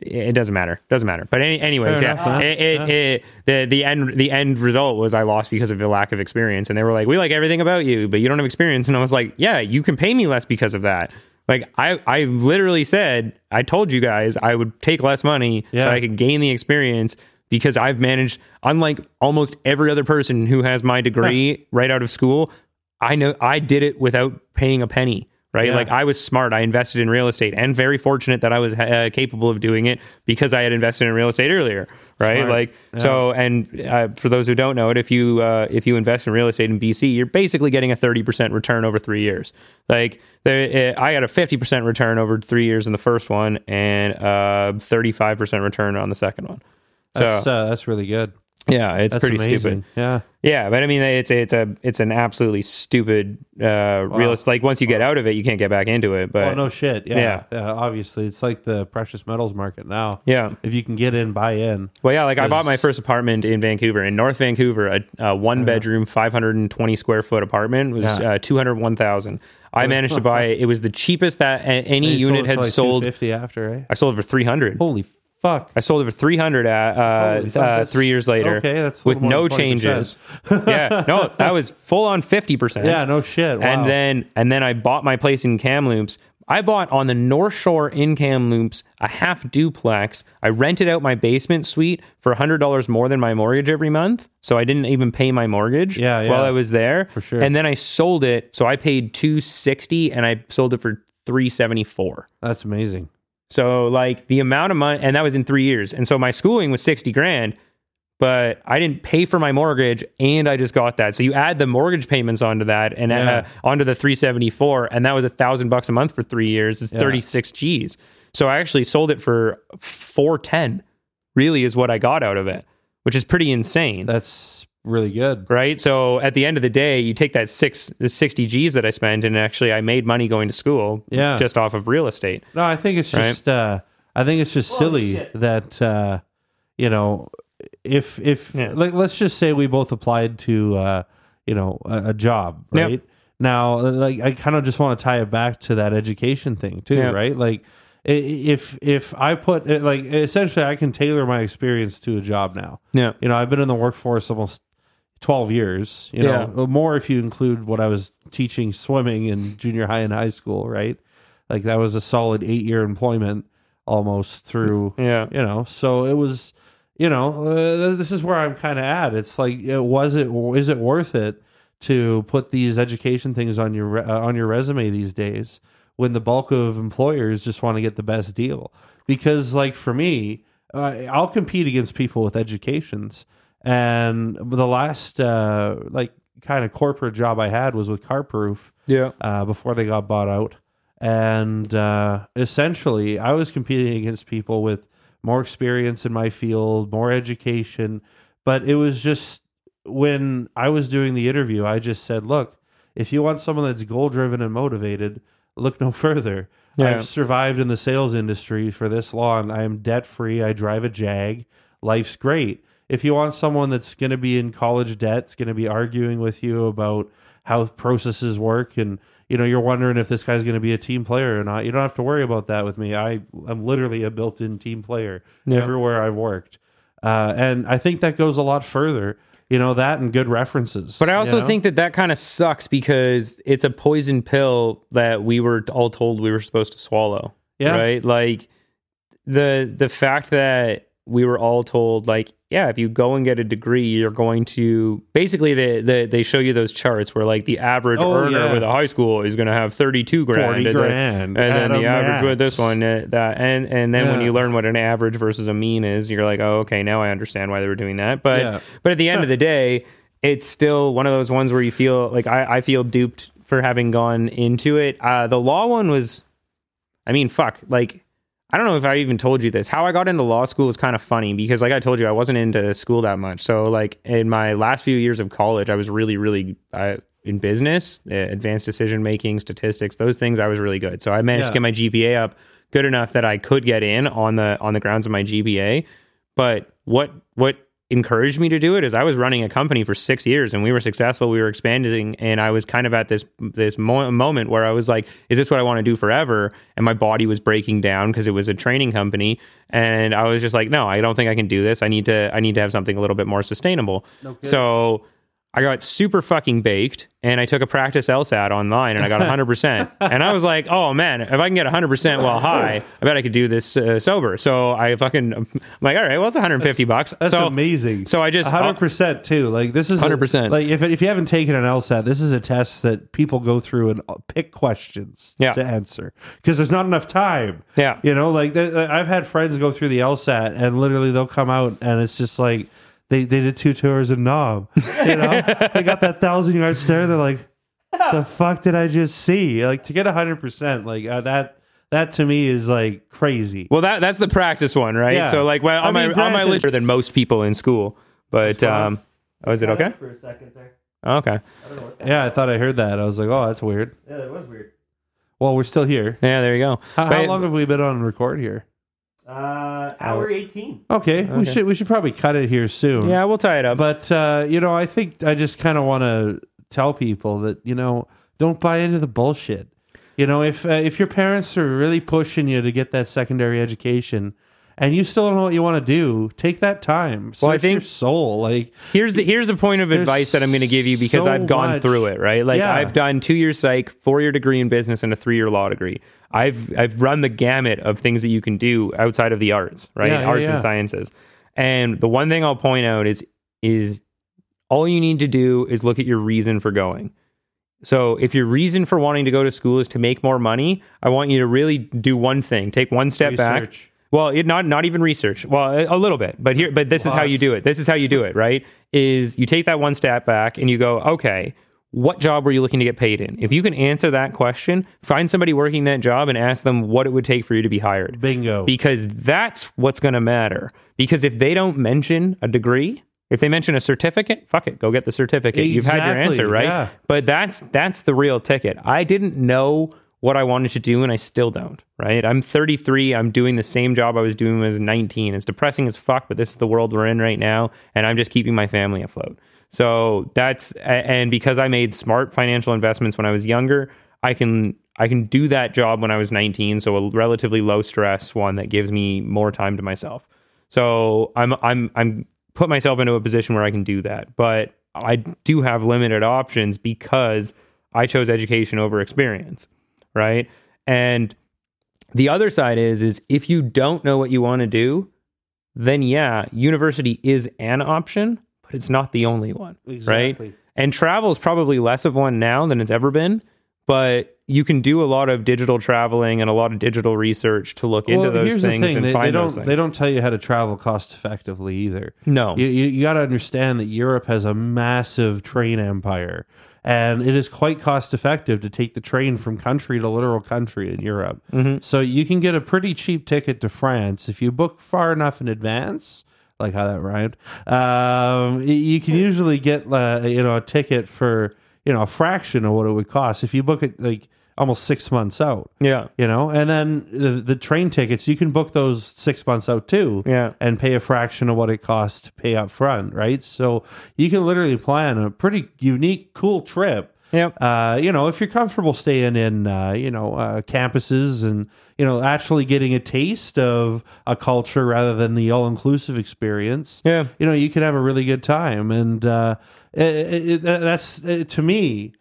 It doesn't matter. But anyways, the end result was I lost because of the lack of experience, and they were like, we like everything about you, but you don't have experience, and I was like, yeah, you can pay me less because of that. Like I literally said, I told you guys I would take less money so I could gain the experience because I've managed, unlike almost every other person who has my degree right out of school, I know I did it without paying a penny, right? Yeah. Like I was smart. I invested in real estate and very fortunate that I was capable of doing it because I had invested in real estate earlier, right? Smart. Like so, and for those who don't know it, if you invest in real estate in BC, you're basically getting a 30% return over 3 years. Like I got a 50% return over 3 years in the first one and 35% return on the second one. So that's really good. Yeah, it's pretty amazing. Stupid. Yeah. Yeah, but I mean, it's an absolutely stupid realist. Like, once you get out of it, you can't get back into it. But no shit. Yeah, obviously, it's like the precious metals market now. Yeah. If you can get in, buy in. Well, yeah, like I bought my first apartment in Vancouver, in North Vancouver, a one-bedroom, 520-square-foot apartment was $201,000. I managed to buy it. It was the cheapest that any unit had sold. $250 after, right? I sold it for $300. Holy fuck! I sold it for $300 3 years later. Okay, that's with no changes. Yeah, no, that was full on 50%. Yeah, no shit. Wow. And then I bought my place in Kamloops. I bought on the North Shore in Kamloops a half duplex. I rented out my basement suite for $100 more than my mortgage every month, so I didn't even pay my mortgage while I was there. For sure. And then I sold it, so I paid $260, and I sold it for $374. That's amazing. So like the amount of money, and that was in 3 years. And so my schooling was $60,000, but I didn't pay for my mortgage and I just got that. So you add the mortgage payments onto that and onto the 374, and that was $1,000 a month for 3 years. It's 36 G's. So I actually sold it for 410 really is what I got out of it, which is pretty insane. That's really good. Right. So at the end of the day, you take that the 60 G's that I spent, and actually I made money going to school just off of real estate. No, I think it's just, silly that, you know, if like, let's just say we both applied to, you know, a job, right? Yep. Now, like, I kind of just want to tie it back to that education thing too, right? Like if I put it, like, essentially I can tailor my experience to a job now. Yeah. You know, I've been in the workforce almost 12 years, you know, more if you include what I was teaching swimming in junior high and high school, right? Like that was a solid 8-year employment almost through, you know, so it was, you know, this is where I'm kind of at. It's like, is it worth it to put these education things on your resume these days when the bulk of employers just want to get the best deal? Because like for me, I'll compete against people with educations. And the last, like, kind of corporate job I had was with Carproof. Yeah. Before they got bought out, and essentially, I was competing against people with more experience in my field, more education. But it was just when I was doing the interview, I just said, "Look, if you want someone that's goal-driven and motivated, look no further. Yeah. I've survived in the sales industry for this long. I am debt-free. I drive a Jag. Life's great." If you want someone that's going to be in college debt, it's going to be arguing with you about how processes work, and you know, you're wondering if this guy's going to be a team player or not, you don't have to worry about that with me. I'm literally a built-in team player everywhere I've worked. And I think that goes a lot further, you know, that and good references. But I also think that kind of sucks because it's a poison pill that we were all told we were supposed to swallow. Yeah. Right? Like the fact that we were all told, like, yeah, if you go and get a degree, you're going to basically they show you those charts where like the average earner with a high school is going to have $32,000, and then the average with this one that, and then when you learn what an average versus a mean is, you're like, oh, okay, now I understand why they were doing that. But but at the end of the day, it's still one of those ones where you feel like I feel duped for having gone into it. The law one was, I mean, fuck, like, I don't know if I even told you this. How I got into law school is kind of funny because, like I told you, I wasn't into school that much. So, like, in my last few years of college, I was really, really in business, advanced decision-making, statistics, those things, I was really good. So I managed to get my GPA up good enough that I could get in on the grounds of my GPA. But what encouraged me to do it is I was running a company for 6 years and we were successful, we were expanding, and I was kind of at this moment where I was like, is this what I want to do forever? And my body was breaking down because it was a training company, and I was just like, no, I don't think I can do this. I need to have something a little bit more sustainable. Okay. So I got super fucking baked, and I took a practice LSAT online, and I got 100%. And I was like, oh, man, if I can get 100% while high, I bet I could do this sober. So I'm like, all right, well, it's $150. That's amazing. So I just... 100% too. Like, this is... 100%. Like, if you haven't taken an LSAT, this is a test that people go through and pick questions to answer. Because there's not enough time. Yeah. You know, like, I've had friends go through the LSAT, and literally they'll come out, and it's just like... They did 2 tours in Knob. You know, they got that 1,000 yard stare. They're like, "The fuck did I just see?" Like, to get 100%, like that to me is like crazy. Well, that's the practice one, right? Yeah. So like, well, on my literature than most people in school. But was it okay? For a second there. Okay. I don't know what I thought I heard that. I was like, oh, that's weird. Yeah, that was weird. Well, we're still here. Yeah, there you go. How long have we been on record here? Hour 18. Okay. We should probably cut it here soon. Yeah, we'll tie it up. But I think I just kind of want to tell people that don't buy into the bullshit. If your parents are really pushing you to get that secondary education, and you still don't know what you want to do, take that time. Search your soul. Like, here's a point of advice that I'm going to give you, because I've gone through it, right? Like, yeah. I've done 2-year psych, 4-year degree in business, and a 3-year law degree. I've run the gamut of things that you can do outside of the arts, right? And sciences. And the one thing I'll point out is all you need to do is look at your reason for going. So if your reason for wanting to go to school is to make more money, I want you to really do one thing. Take one step back. Well, not even research. Well, a little bit, but this is how you do it. This is how you do it, right? Is you take that one step back and you go, okay, what job were you looking to get paid in? If you can answer that question, find somebody working that job and ask them what it would take for you to be hired. Bingo. Because that's what's going to matter. Because if they don't mention a degree, if they mention a certificate, fuck it, go get the certificate. Exactly. You've had your answer, right? Yeah. But that's the real ticket. I didn't know what I wanted to do, and I still don't, right? I'm 33. I'm doing the same job I was doing when I was 19. It's depressing as fuck, but this is the world we're in right now, and I'm just keeping my family afloat. So and because I made smart financial investments when I was younger, I can do that job when I was 19, so a relatively low stress one that gives me more time to myself. So I'm put myself into a position where I can do that, but I do have limited options because I chose education over experience. Right. And the other side is if you don't know what you want to do, then university is an option, but it's not the only one. Exactly. Right. And travel is probably less of one now than it's ever been, but you can do a lot of digital traveling and a lot of digital research to look into those things They don't tell you how to travel cost effectively either. No. You got to understand that Europe has a massive train empire. And it is quite cost-effective to take the train from country to literal country in Europe. Mm-hmm. So you can get a pretty cheap ticket to France if you book far enough in advance, like how that rhymed. You can usually get a ticket for a fraction of what it would cost if you book it like almost 6 months out. Yeah, and then the train tickets, you can book those 6 months out too. Yeah, and pay a fraction of what it costs to pay up front, right? So you can literally plan a pretty unique, cool trip. Yep. If you're comfortable staying in campuses and actually getting a taste of a culture rather than the all-inclusive experience. Yeah. You can have a really good time, and that's to me.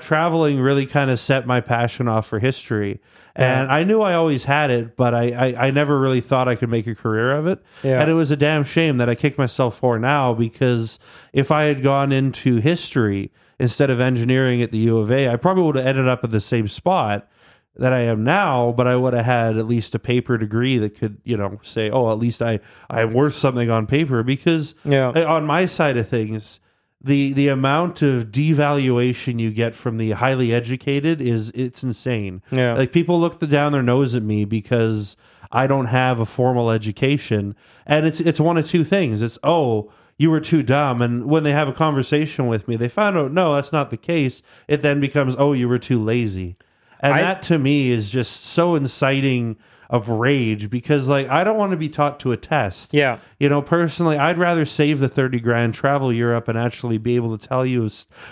Traveling really kind of set my passion off for history. And I knew I always had it, but I never really thought I could make a career of it. Yeah. And it was a damn shame that I kicked myself for now, because if I had gone into history instead of engineering at the U of A, I probably would have ended up at the same spot that I am now, but I would have had at least a paper degree that could, say, oh, at least I'm worth something on paper. Because on my side of things, The amount of devaluation you get from the highly educated it's insane. Yeah. Like, people look down their nose at me because I don't have a formal education, and it's one of two things. It's, oh, you were too dumb, and when they have a conversation with me, they found out no, that's not the case. It then becomes, oh, you were too lazy, and that to me is just so inciting of rage, because I don't want to be taught to a test. Yeah. Personally, I'd rather save the 30 grand, travel Europe, and actually be able to tell you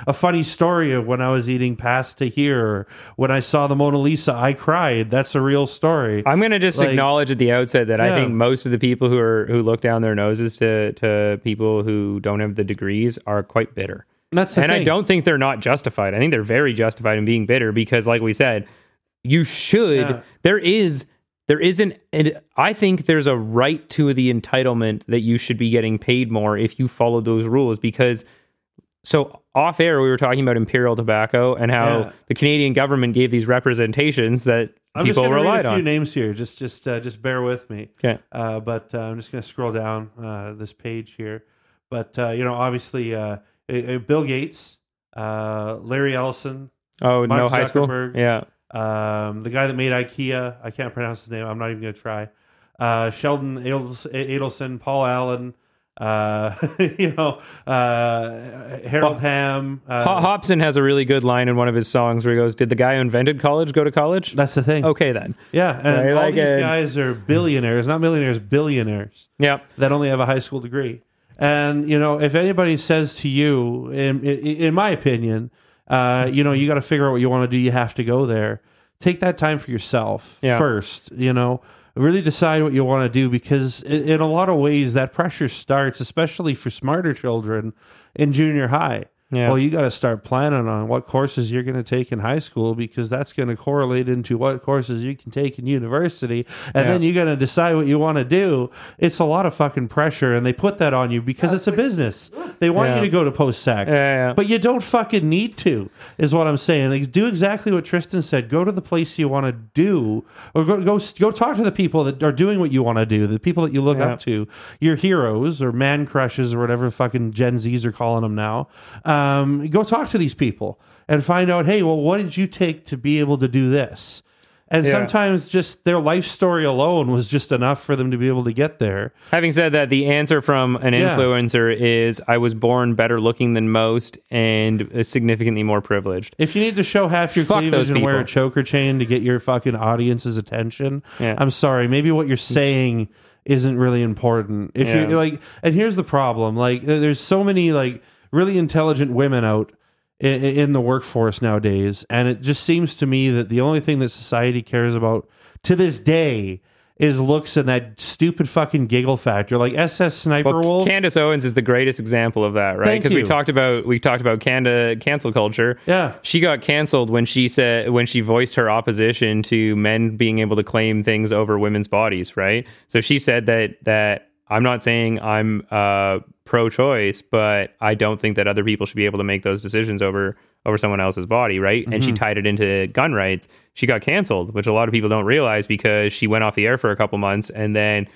a funny story of when I was eating pasta here, or when I saw the Mona Lisa, I cried. That's a real story. I'm going to just acknowledge at the outset that I think most of the people who look down their noses to people who don't have the degrees are quite bitter. That's the thing. I don't think they're not justified. I think they're very justified in being bitter, because like we said, you should, I think there's a right to the entitlement that you should be getting paid more if you follow those rules. Because, so off air, we were talking about Imperial Tobacco and how the Canadian government gave these representations that people relied on. I'm just going to read a few names here. Just bear with me. Okay. But I'm just going to scroll down this page here. But, obably, Bill Gates, Larry Ellison. Oh, Mark Zuckerberg, high school? Yeah. The guy that made IKEA, I can't pronounce his name. I'm not even going to try. Sheldon Adelson, Paul Allen, Harold Hamm. Hobson has a really good line in one of his songs where he goes, "Did the guy who invented college go to college?" That's the thing. Okay, then. Yeah, and all these guys are billionaires, not millionaires, billionaires. Yeah, that only have a high school degree. And you know, if anybody says to you, in my opinion, you got to figure out what you want to do. You have to go there. Take that time for yourself first. You know. Really decide what you want to do, because in a lot of ways that pressure starts, especially for smarter children, in junior high. Yeah. Well, you got to start planning on what courses you're going to take in high school, because that's going to correlate into what courses you can take in university. And then you're going to decide what you want to do. It's a lot of fucking pressure, and they put that on you because it's a business. They want you to go to post-sec, but you don't fucking need to, is what I'm saying. Like, do exactly what Tristan said. Go to the place you want to do, or go talk to the people that are doing what you want to do, the people that you look up to, your heroes or man crushes or whatever fucking Gen Zs are calling them now. Go talk to these people and find out, hey, well, what did you take to be able to do this? And sometimes just their life story alone was just enough for them to be able to get there. Having said that, the answer from an influencer is, I was born better looking than most and significantly more privileged. If you need to show half your cleavage and wear a choker chain to get your fucking audience's attention, I'm sorry, maybe what you're saying isn't really important. If you're like, and here's the problem, like, there's so many, like, really intelligent women out in the workforce nowadays, and it just seems to me that the only thing that society cares about to this day is looks and that stupid fucking giggle factor, like SS Sniper Wolf. Candace Owens is the greatest example of that, right? Because we talked about cancel culture. Yeah, she got canceled when she voiced her opposition to men being able to claim things over women's bodies, right? So she said that I'm not saying I'm pro-choice, but I don't think that other people should be able to make those decisions over someone else's body, right? Mm-hmm. And she tied it into gun rights. She got canceled, which a lot of people don't realize, because she went off the air for a couple months and then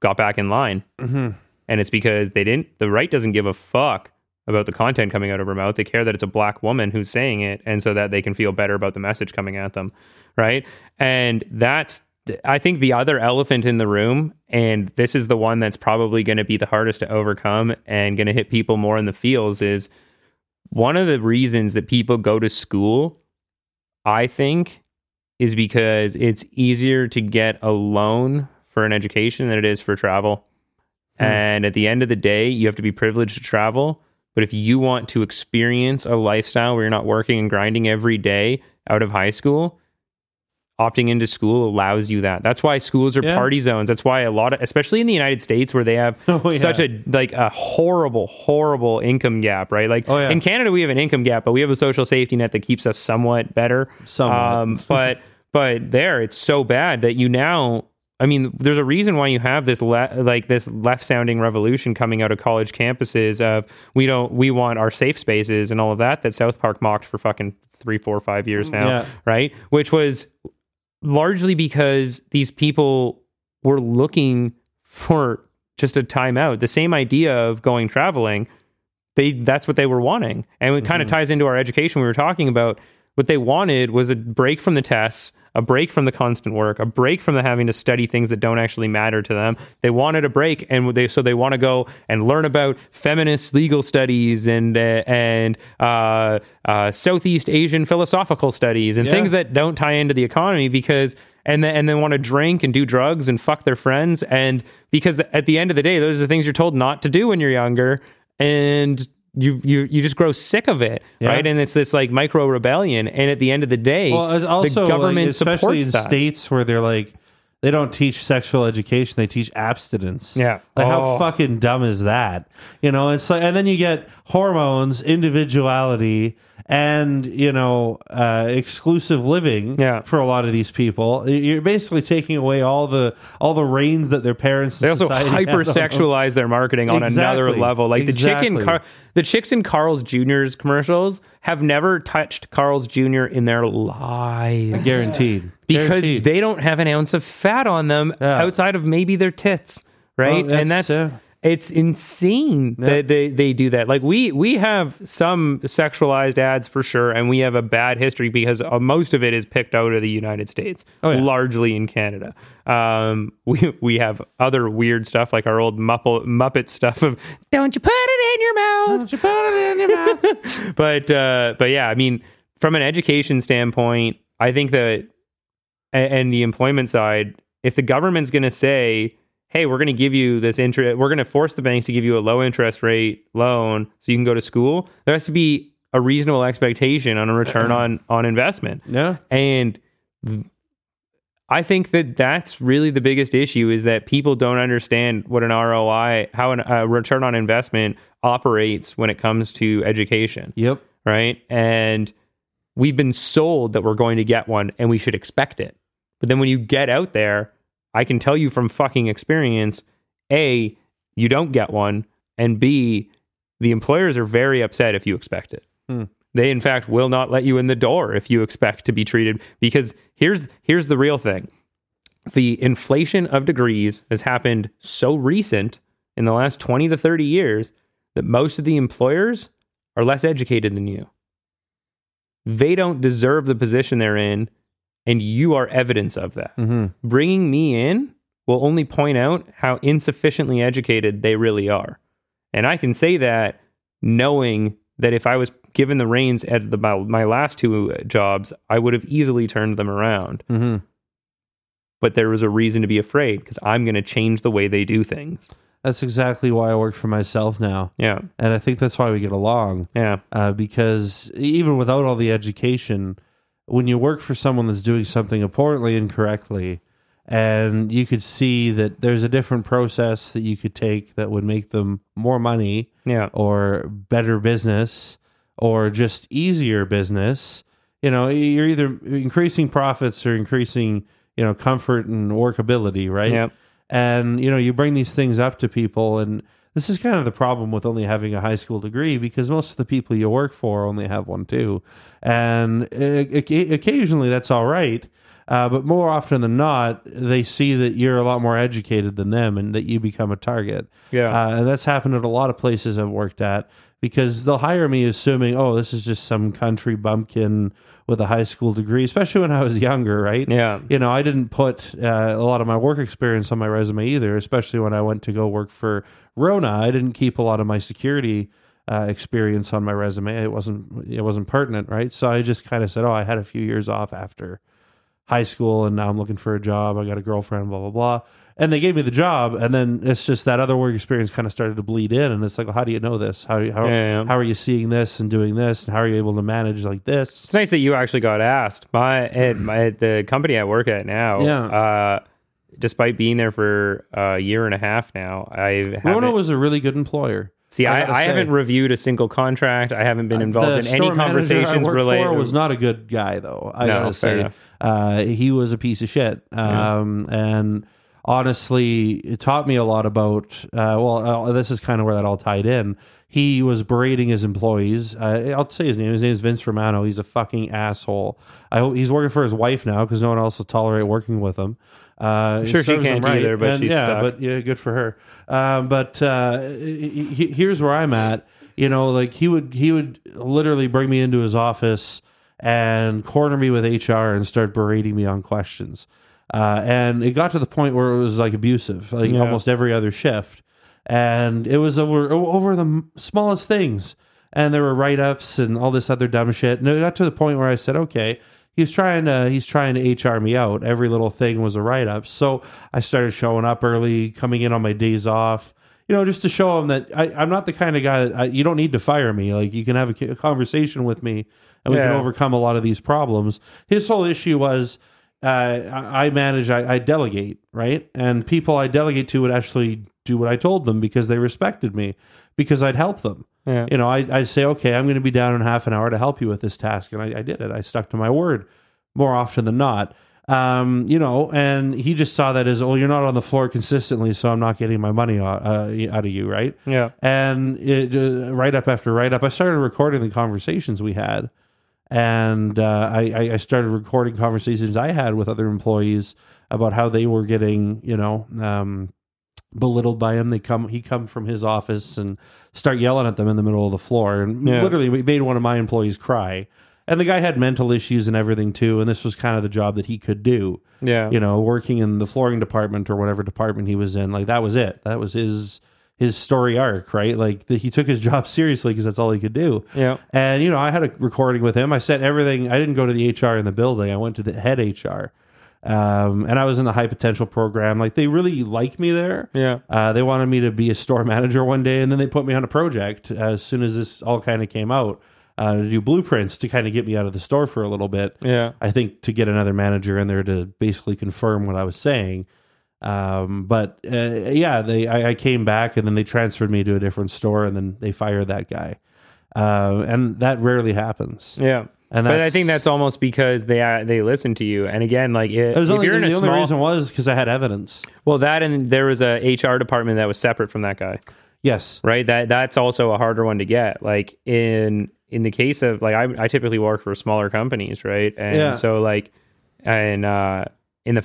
got back in line. Mm-hmm. And it's because the right doesn't give a fuck about the content coming out of her mouth. They care that it's a black woman who's saying it, and so that they can feel better about the message coming at them, right? And that's, I think, the other elephant in the room, and this is the one that's probably going to be the hardest to overcome and going to hit people more in the feels, is one of the reasons that people go to school, I think, is because it's easier to get a loan for an education than it is for travel. Mm. And at the end of the day, you have to be privileged to travel. But if you want to experience a lifestyle where you're not working and grinding every day out of high school, opting into school allows you that. That's why schools are party zones. That's why a lot of, especially in the United States, where they have such a horrible, horrible income gap, right? Like in Canada, we have an income gap, but we have a social safety net that keeps us somewhat better. But there, it's so bad that you now, I mean, there's a reason why you have this this left-sounding revolution coming out of college campuses of we want our safe spaces and all of that South Park mocked for fucking 3, 4, 5 years now, right? Which was largely because these people were looking for just a timeout. The same idea of going traveling, that's what they were wanting. And it kind of ties into our education we were talking about. What they wanted was a break from the tests, a break from the constant work, a break from the having to study things that don't actually matter to them. They wanted a break, and so they want to go and learn about feminist legal studies and Southeast Asian philosophical studies and things that don't tie into the economy, because and they want to drink and do drugs and fuck their friends, and because at the end of the day, those are the things you're told not to do when you're younger, and you just grow sick of it, right? And it's this like micro rebellion. And at the end of the day, the government supports that. Especially in states where they're like, they don't teach sexual education; they teach abstinence. Yeah, like how fucking dumb is that? You know, it's like, and then you get hormones, individuality, and exclusive living for a lot of these people. You're basically taking away all the reins that their parents. They also hypersexualize their marketing on another level. Like the chicks in Carl's Jr.'s commercials have never touched Carl's Jr. in their lives, guaranteed, because they don't have an ounce of fat on them outside of maybe their tits, right? Well, and that's. It's insane that they do that. Like, we have some sexualized ads for sure, and we have a bad history because most of it is picked out of the United States, largely in Canada. We have other weird stuff, like our old Muppet stuff of, don't you put it in your mouth? Don't you put it in your mouth? But yeah, I mean, from an education standpoint, I think that, and the employment side, if the government's going to say, hey, we're going to give you this interest, we're going to force the banks to give you a low interest rate loan so you can go to school, there has to be a reasonable expectation on a return on investment. Yeah. And I think that that's really the biggest issue, is that people don't understand what an ROI, how a return on investment operates when it comes to education. Yep. Right. And we've been sold that we're going to get one and we should expect it. But then when you get out there, I can tell you from fucking experience, A, you don't get one, and B, the employers are very upset if you expect it. Mm. They, in fact, will not let you in the door if you expect to be treated, because here's the real thing. The inflation of degrees has happened so recent in the last 20 to 30 years that most of the employers are less educated than you. They don't deserve the position they're in, and you are evidence of that. Mm-hmm. Bringing me in will only point out how insufficiently educated they really are. And I can say that knowing that if I was given the reins at my last two jobs, I would have easily turned them around. Mm-hmm. But there was a reason to be afraid, because I'm going to change the way they do things. That's exactly why I work for myself now. Yeah. And I think that's why we get along. Yeah. Because even without all the education, when you work for someone that's doing something importantly and correctly, and you could see that there's a different process that you could take that would make them more money, or better business, or just easier business, you're either increasing profits or increasing, comfort and workability, right? Yep. And, you bring these things up to people, and this is kind of the problem with only having a high school degree, because most of the people you work for only have one too. And occasionally that's all right. But more often than not, they see that you're a lot more educated than them and that you become a target. Yeah. And that's happened at a lot of places I've worked at, because they'll hire me assuming, oh, this is just some country bumpkin with a high school degree, especially when I was younger, right? Yeah. I didn't put a lot of my work experience on my resume either, especially when I went to go work for Rona. I didn't keep a lot of my security experience on my resume. It wasn't pertinent, right? So I just kind of said, oh, I had a few years off after high school, and now I'm looking for a job. I got a girlfriend, blah, blah, blah. And they gave me the job, and then it's just that other work experience kind of started to bleed in, and it's like, well, how do you know this? How are you seeing this and doing this, and how are you able to manage like this? It's nice that you actually got asked. At the company I work at now, despite being there for a year and a half now, Rona was a really good employer. See, I haven't reviewed a single contract. I haven't been involved in any conversations related. The store was not a good guy, though. He was a piece of shit. And honestly, it taught me a lot about, this is kind of where that all tied in. He was berating his employees. I'll say his name. His name is Vince Romano. He's a fucking asshole. He's working for his wife now because no one else will tolerate working with him. I'm sure she can't either, but she's stuck. But yeah, good for her. Here's where I'm at. He would literally bring me into his office and corner me with HR and start berating me on questions. And it got to the point where it was like abusive, almost every other shift. And it was over the smallest things. And there were write-ups and all this other dumb shit. And it got to the point where I said, okay, he's trying to HR me out. Every little thing was a write-up. So I started showing up early, coming in on my days off, just to show him that I'm not the kind of guy that you don't need to fire me. Like, you can have a conversation with me and we can overcome a lot of these problems. His whole issue was, I delegate, right? And people I delegate to would actually do what I told them because they respected me, because I'd help them. Yeah. I'd say, okay, I'm going to be down in half an hour to help you with this task. And I did it. I stuck to my word more often than not. And he just saw that as, oh, you're not on the floor consistently, so I'm not getting my money out of you, right? Yeah. And write up after write up, I started recording the conversations we had. And I started recording conversations I had with other employees about how they were getting, belittled by him. He come from his office and start yelling at them in the middle of the floor, and literally made one of my employees cry. And the guy had mental issues and everything too, and this was kind of the job that he could do. Yeah, you know, working in the flooring department or whatever department he was in, like that was it. That was his story arc, right? Like he took his job seriously because that's all he could do. Yeah, and you know, I had a recording with him. I sent everything. I didn't go to the HR in the building. I went to the head HR. And I was in the high potential program. Like they really like me there. Yeah. They wanted me to be a store manager one day, and then they put me on a project as soon as this all kind of came out, to do blueprints to kind of get me out of the store for a little bit. Yeah. I think to get another manager in there to basically confirm what I was saying. I came back, and then they transferred me to a different store, and then they fired that guy. And that rarely happens. Yeah. But I think that's almost because they listen to you. And again, like the only reason was because I had evidence. Well, that, and there was a HR department that was separate from that guy. Yes, right. That's also a harder one to get. Like in the case of like I typically work for smaller companies, right? And so like in the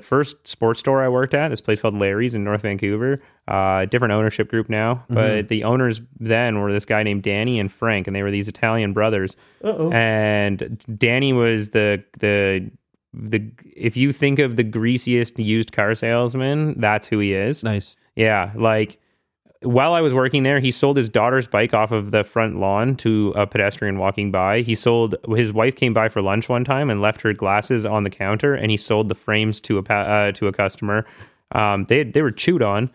first sports store I worked at, this place called Larry's in North Vancouver, different ownership group now, but the owners then were this guy named Danny and Frank, and they were these Italian brothers. Uh-oh. And Danny was the if you think of the greasiest used car salesman, that's who he is. Nice. Yeah, like while I was working there, he sold his daughter's bike off of the front lawn to a pedestrian walking by. His wife came by for lunch one time and left her glasses on the counter, and he sold the frames to a customer. They were chewed on.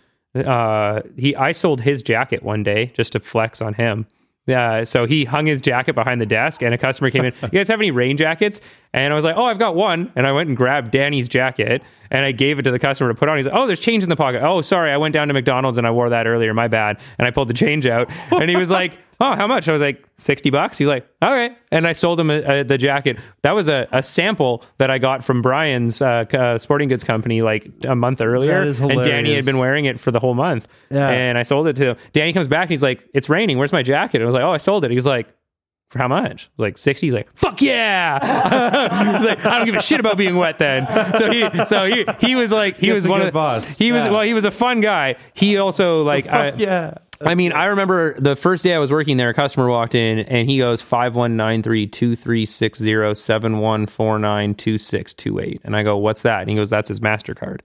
I sold his jacket one day just to flex on him. So he hung his jacket behind the desk, and a customer came in. You guys have any rain jackets? And I was like, oh, I've got one. And I went and grabbed Danny's jacket, and I gave it to the customer to put on. He's like, oh, there's change in the pocket. Oh, sorry, I went down to McDonald's and I wore that earlier. My bad. And I pulled the change out, and he was like, oh, how much? I was like, $60. He's like, all right. And I sold him the jacket. That was a sample that I got from Brian's sporting goods company like a month earlier. And Danny had been wearing it for the whole month. Yeah. And I sold it to him. Danny comes back and he's like, it's raining. Where's my jacket? And I was like, oh, I sold it. He was like, for how much? I was like, 60. He's like, fuck yeah. He's like, I don't give a shit about being wet then. So he was like, he was one of the boss. He was a fun guy. He also like, I mean, I remember the first day I was working there, a customer walked in, and he goes 5193-2360-7149-2628. And I go, what's that? And he goes, that's his MasterCard.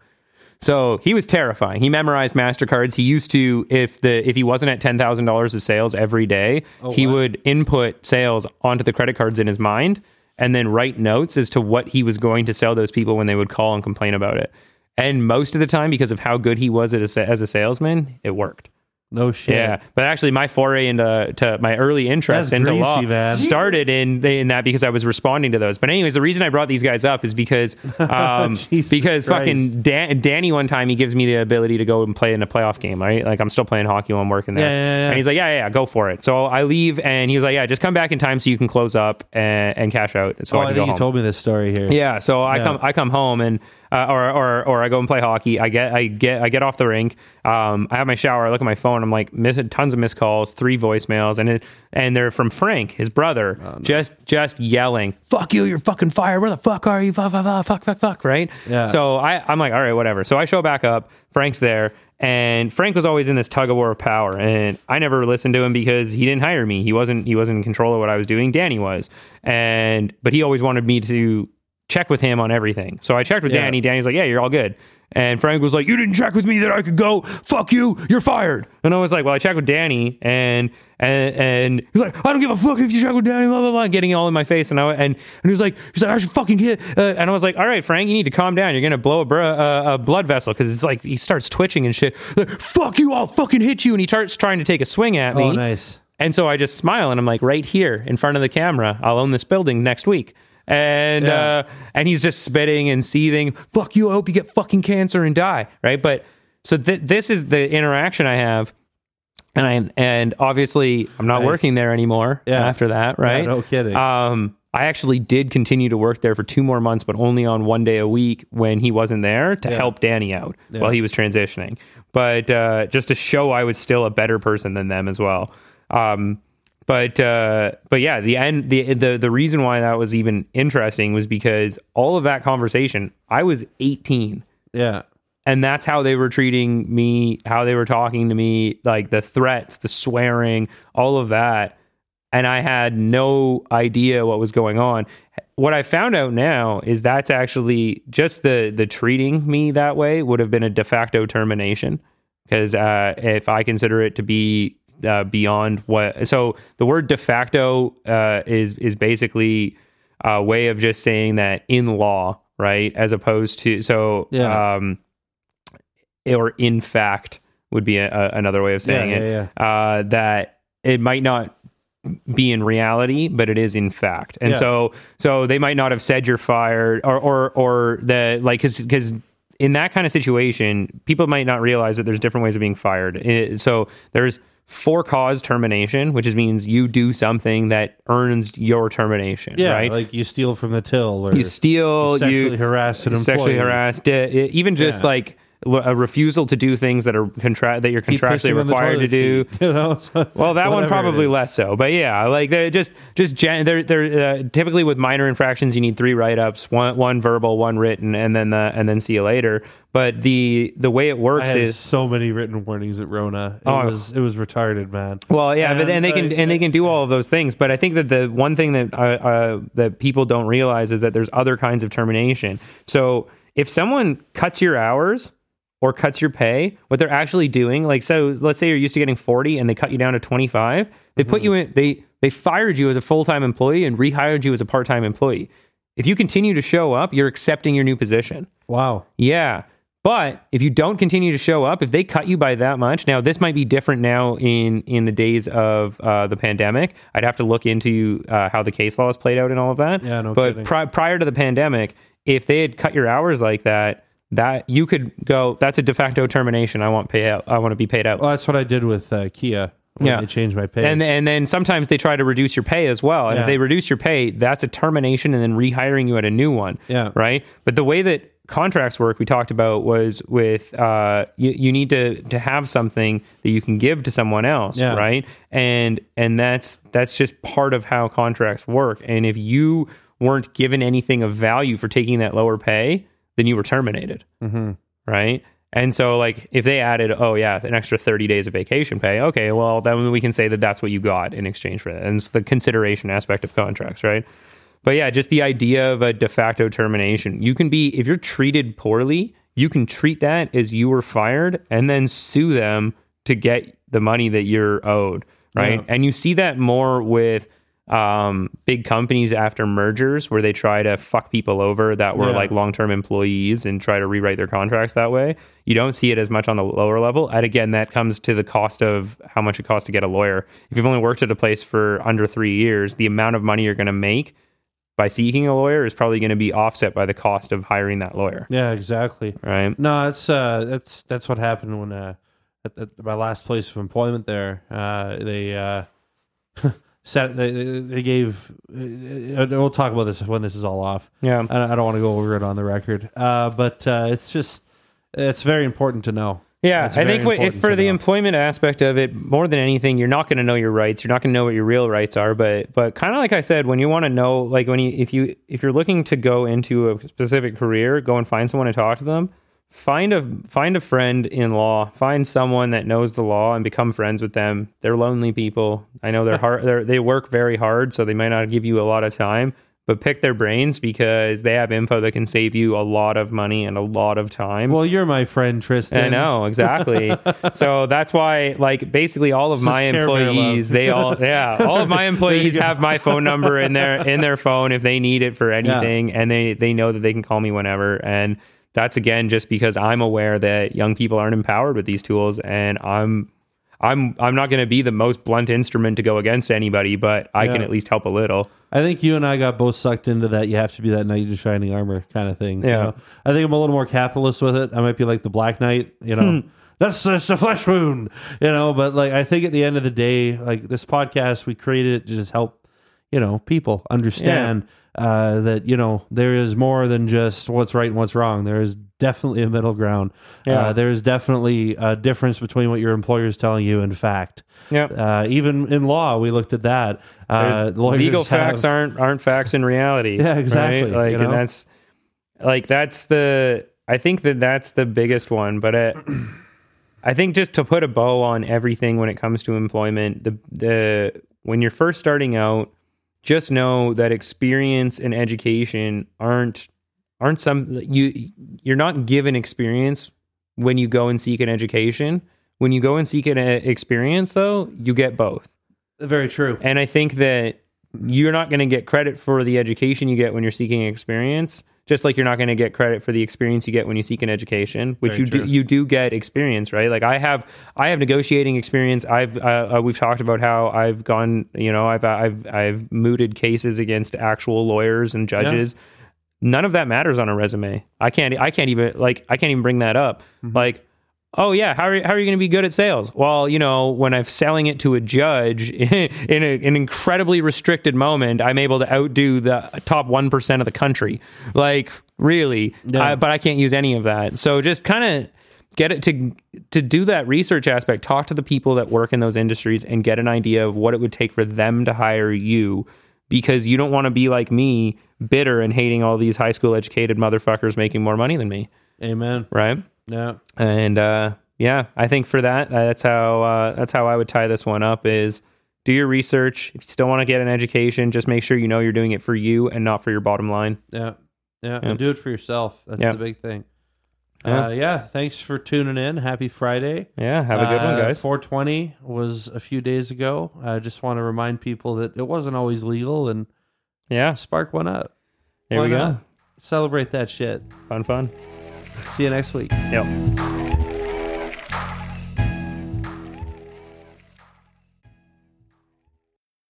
So he was terrifying. He memorized MasterCards. He used to, if he wasn't at $10,000 of sales every day, would input sales onto the credit cards in his mind and then write notes as to what he was going to sell those people when they would call and complain about it. And most of the time, because of how good he was as a salesman, it worked. No shit. Yeah, but actually, my foray into my early interest into law started in that because I was responding to those. But anyways, the reason I brought these guys up is because fucking Danny one time he gives me the ability to go and play in a playoff game. Right, like I'm still playing hockey while I'm working there, and he's like, yeah, go for it. So I leave, and he was like, yeah, just come back in time so you can close up and cash out. So I think you told me this story here. Yeah, so I come home and. Or I go and play hockey. I get off the rink. I have my shower. I look at my phone. I'm like, tons of missed calls, 3 voicemails, and they're from Frank, his brother, just yelling, "Fuck you! You're fucking fired! Where the fuck are you? Fuck!" Right? Yeah. So I'm like, all right, whatever. So I show back up. Frank's there. And Frank was always in this tug of war of power, and I never listened to him because he didn't hire me. He wasn't in control of what I was doing. Danny was, but he always wanted me to check with him on everything. So I checked with Danny. Danny's like, yeah, you're all good. And Frank was like, you didn't check with me that I could go. Fuck you. You're fired. And I was like, well, I checked with Danny and he's like, I don't give a fuck if you check with Danny, blah, blah, blah, getting it all in my face. And he was like, I should fucking hit. And I was like, all right, Frank, you need to calm down. You're going to blow a blood vessel. Cause it's like, he starts twitching and shit. Like, fuck you. I'll fucking hit you. And he starts trying to take a swing at me. Oh, nice. And so I just smile and I'm like, right here in front of the camera, I'll own this building next week. And he's just spitting and seething. Fuck you! I hope you get fucking cancer and die. Right? But so this is the interaction I have, and obviously I'm not working there anymore after that. Right? Yeah, no kidding. I actually did continue to work there for 2 more months, but only on 1 day a week when he wasn't there to help Danny out while he was transitioning. But just to show I was still a better person than them as well. But yeah, the reason why that was even interesting was because all of that conversation, I was 18. Yeah. And that's how they were treating me, how they were talking to me, like the threats, the swearing, all of that. And I had no idea what was going on. What I found out now is that's actually just the treating me that way would have been a de facto termination. Because if I consider it to be beyond what... So the word de facto is basically a way of just saying that in law, right? As opposed to... So... Yeah. Or in fact would be another way of saying it. That it might not be in reality, but it is in fact. And so they might not have said you're fired or the, like, cause in that kind of situation, people might not realize that there's different ways of being fired. So there's for cause termination, which means you do something that earns your termination, right? Like you steal from the till, or you sexually harass an employee. Sexually harassed, even just like, a refusal to do things that are that you're contractually required to do. Seat, you know? So, well, that one probably less so, but like they're they're typically with minor infractions. You need 3 write-ups, one verbal, one written, and then see you later. But the way it works is so many written warnings at Rona. It was retarded, man. Well, yeah, but they can do all of those things. But I think that the one thing that that people don't realize is that there's other kinds of termination. So if someone cuts your hours or cuts your pay, what they're actually doing, like, so let's say you're used to getting 40 and they cut you down to 25, they put you in, they fired you as a full-time employee and rehired you as a part-time employee. If you continue to show up, you're accepting your new position. Wow. Yeah. But if you don't continue to show up, if they cut you by that much, now this might be different now in the days of the pandemic. I'd have to look into how the case law has played out and all of that. Yeah, no kidding. But prior to the pandemic, if they had cut your hours like that, that you could go, that's a de facto termination. I want payout. I want to be paid out. Well, that's what I did with Kia. They changed my pay. And then sometimes they try to reduce your pay as well. And if they reduce your pay, that's a termination and then rehiring you at a new one. Yeah. Right. But the way that contracts work, we talked about, was with you need to have something that you can give to someone else. Yeah. Right. And that's just part of how contracts work. And if you weren't given anything of value for taking that lower pay, then you were terminated, right? And so, like, if they added, an extra 30 days of vacation pay, okay, well, then we can say that that's what you got in exchange for that. And it's the consideration aspect of contracts, right? But yeah, just the idea of a de facto termination. You can be, if you're treated poorly, you can treat that as you were fired and then sue them to get the money that you're owed, right? Yeah. And you see that more with big companies after mergers, where they try to fuck people over that were like long-term employees and try to rewrite their contracts that way. You don't see it as much on the lower level. And again, that comes to the cost of how much it costs to get a lawyer. If you've only worked at a place for under 3 years, the amount of money you're going to make by seeking a lawyer is probably going to be offset by the cost of hiring that lawyer. Yeah, exactly. Right. No, that's what happened when, at my last place of employment there, they gave, we'll talk about this when this is all off. Yeah. I don't want to go over it on the record. But it's very important to know. Yeah. I think for the employment aspect of it, more than anything, you're not going to know your rights. You're not going to know what your real rights are. But kind of like I said, when you want to know, like if you're looking to go into a specific career, go and find someone and talk to them. Find a friend in law. Find someone that knows the law and become friends with them. They're lonely people. I know they're hard. They work very hard, so they might not give you a lot of time. But pick their brains, because they have info that can save you a lot of money and a lot of time. Well, you're my friend, Tristan. I know, exactly. So that's why, like, basically all of my employees, all of my employees have my phone number in their phone if they need it for anything, and they know that they can call me whenever. And that's, again, just because I'm aware that young people aren't empowered with these tools, and I'm not going to be the most blunt instrument to go against anybody, but I can at least help a little. I think you and I got both sucked into that you have to be that knight in shining armor kind of thing. Yeah. You know? I think I'm a little more capitalist with it. I might be like the Black Knight, you know. That's a flesh wound, you know. But, like, I think at the end of the day, like, this podcast, we created it to just help, you know, people understand. Yeah. That, you know, there is more than just what's right and what's wrong. There is definitely a middle ground. Yeah. There is definitely a difference between what your employer is telling you and fact. Yep. Even in law, we looked at that. Legal facts aren't facts in reality. Yeah, exactly. Right? Like, you know? And that's the I think that that's the biggest one, but I think just to put a bow on everything when it comes to employment, when you're first starting out, just know that experience and education aren't you're not given experience when you go and seek an education. When you go and seek an experience, though, you get both. Very true. And I think that you're not going to get credit for the education you get when you're seeking experience, just like you're not going to get credit for the experience you get when you seek an education, which you do get experience, right? Like I have negotiating experience. We've talked about how I've gone, you know, I've mooted cases against actual lawyers and judges. Yeah. None of that matters on a resume. I can't even bring that up. Mm-hmm. Like, oh yeah, how are you going to be good at sales? Well, you know, when I'm selling it to a judge in an incredibly restricted moment, I'm able to outdo the top 1% of the country. Like, really? No. But I can't use any of that. So just kind of get it to do that research aspect. Talk to the people that work in those industries and get an idea of what it would take for them to hire you, because you don't want to be like me, bitter and hating all these high school educated motherfuckers making more money than me. Amen. Right? Yeah. And I think for that, that's how I would tie this one up is do your research. If you still want to get an education, just make sure you know you're doing it for you and not for your bottom line. Yeah. Yeah. And do it for yourself. That's the big thing. Yeah. Thanks for tuning in. Happy Friday. Yeah. Have a good one, guys. 420 was a few days ago. I just want to remind people that it wasn't always legal and spark one up. There we go. Celebrate that shit. Fun. See you next week. Yep.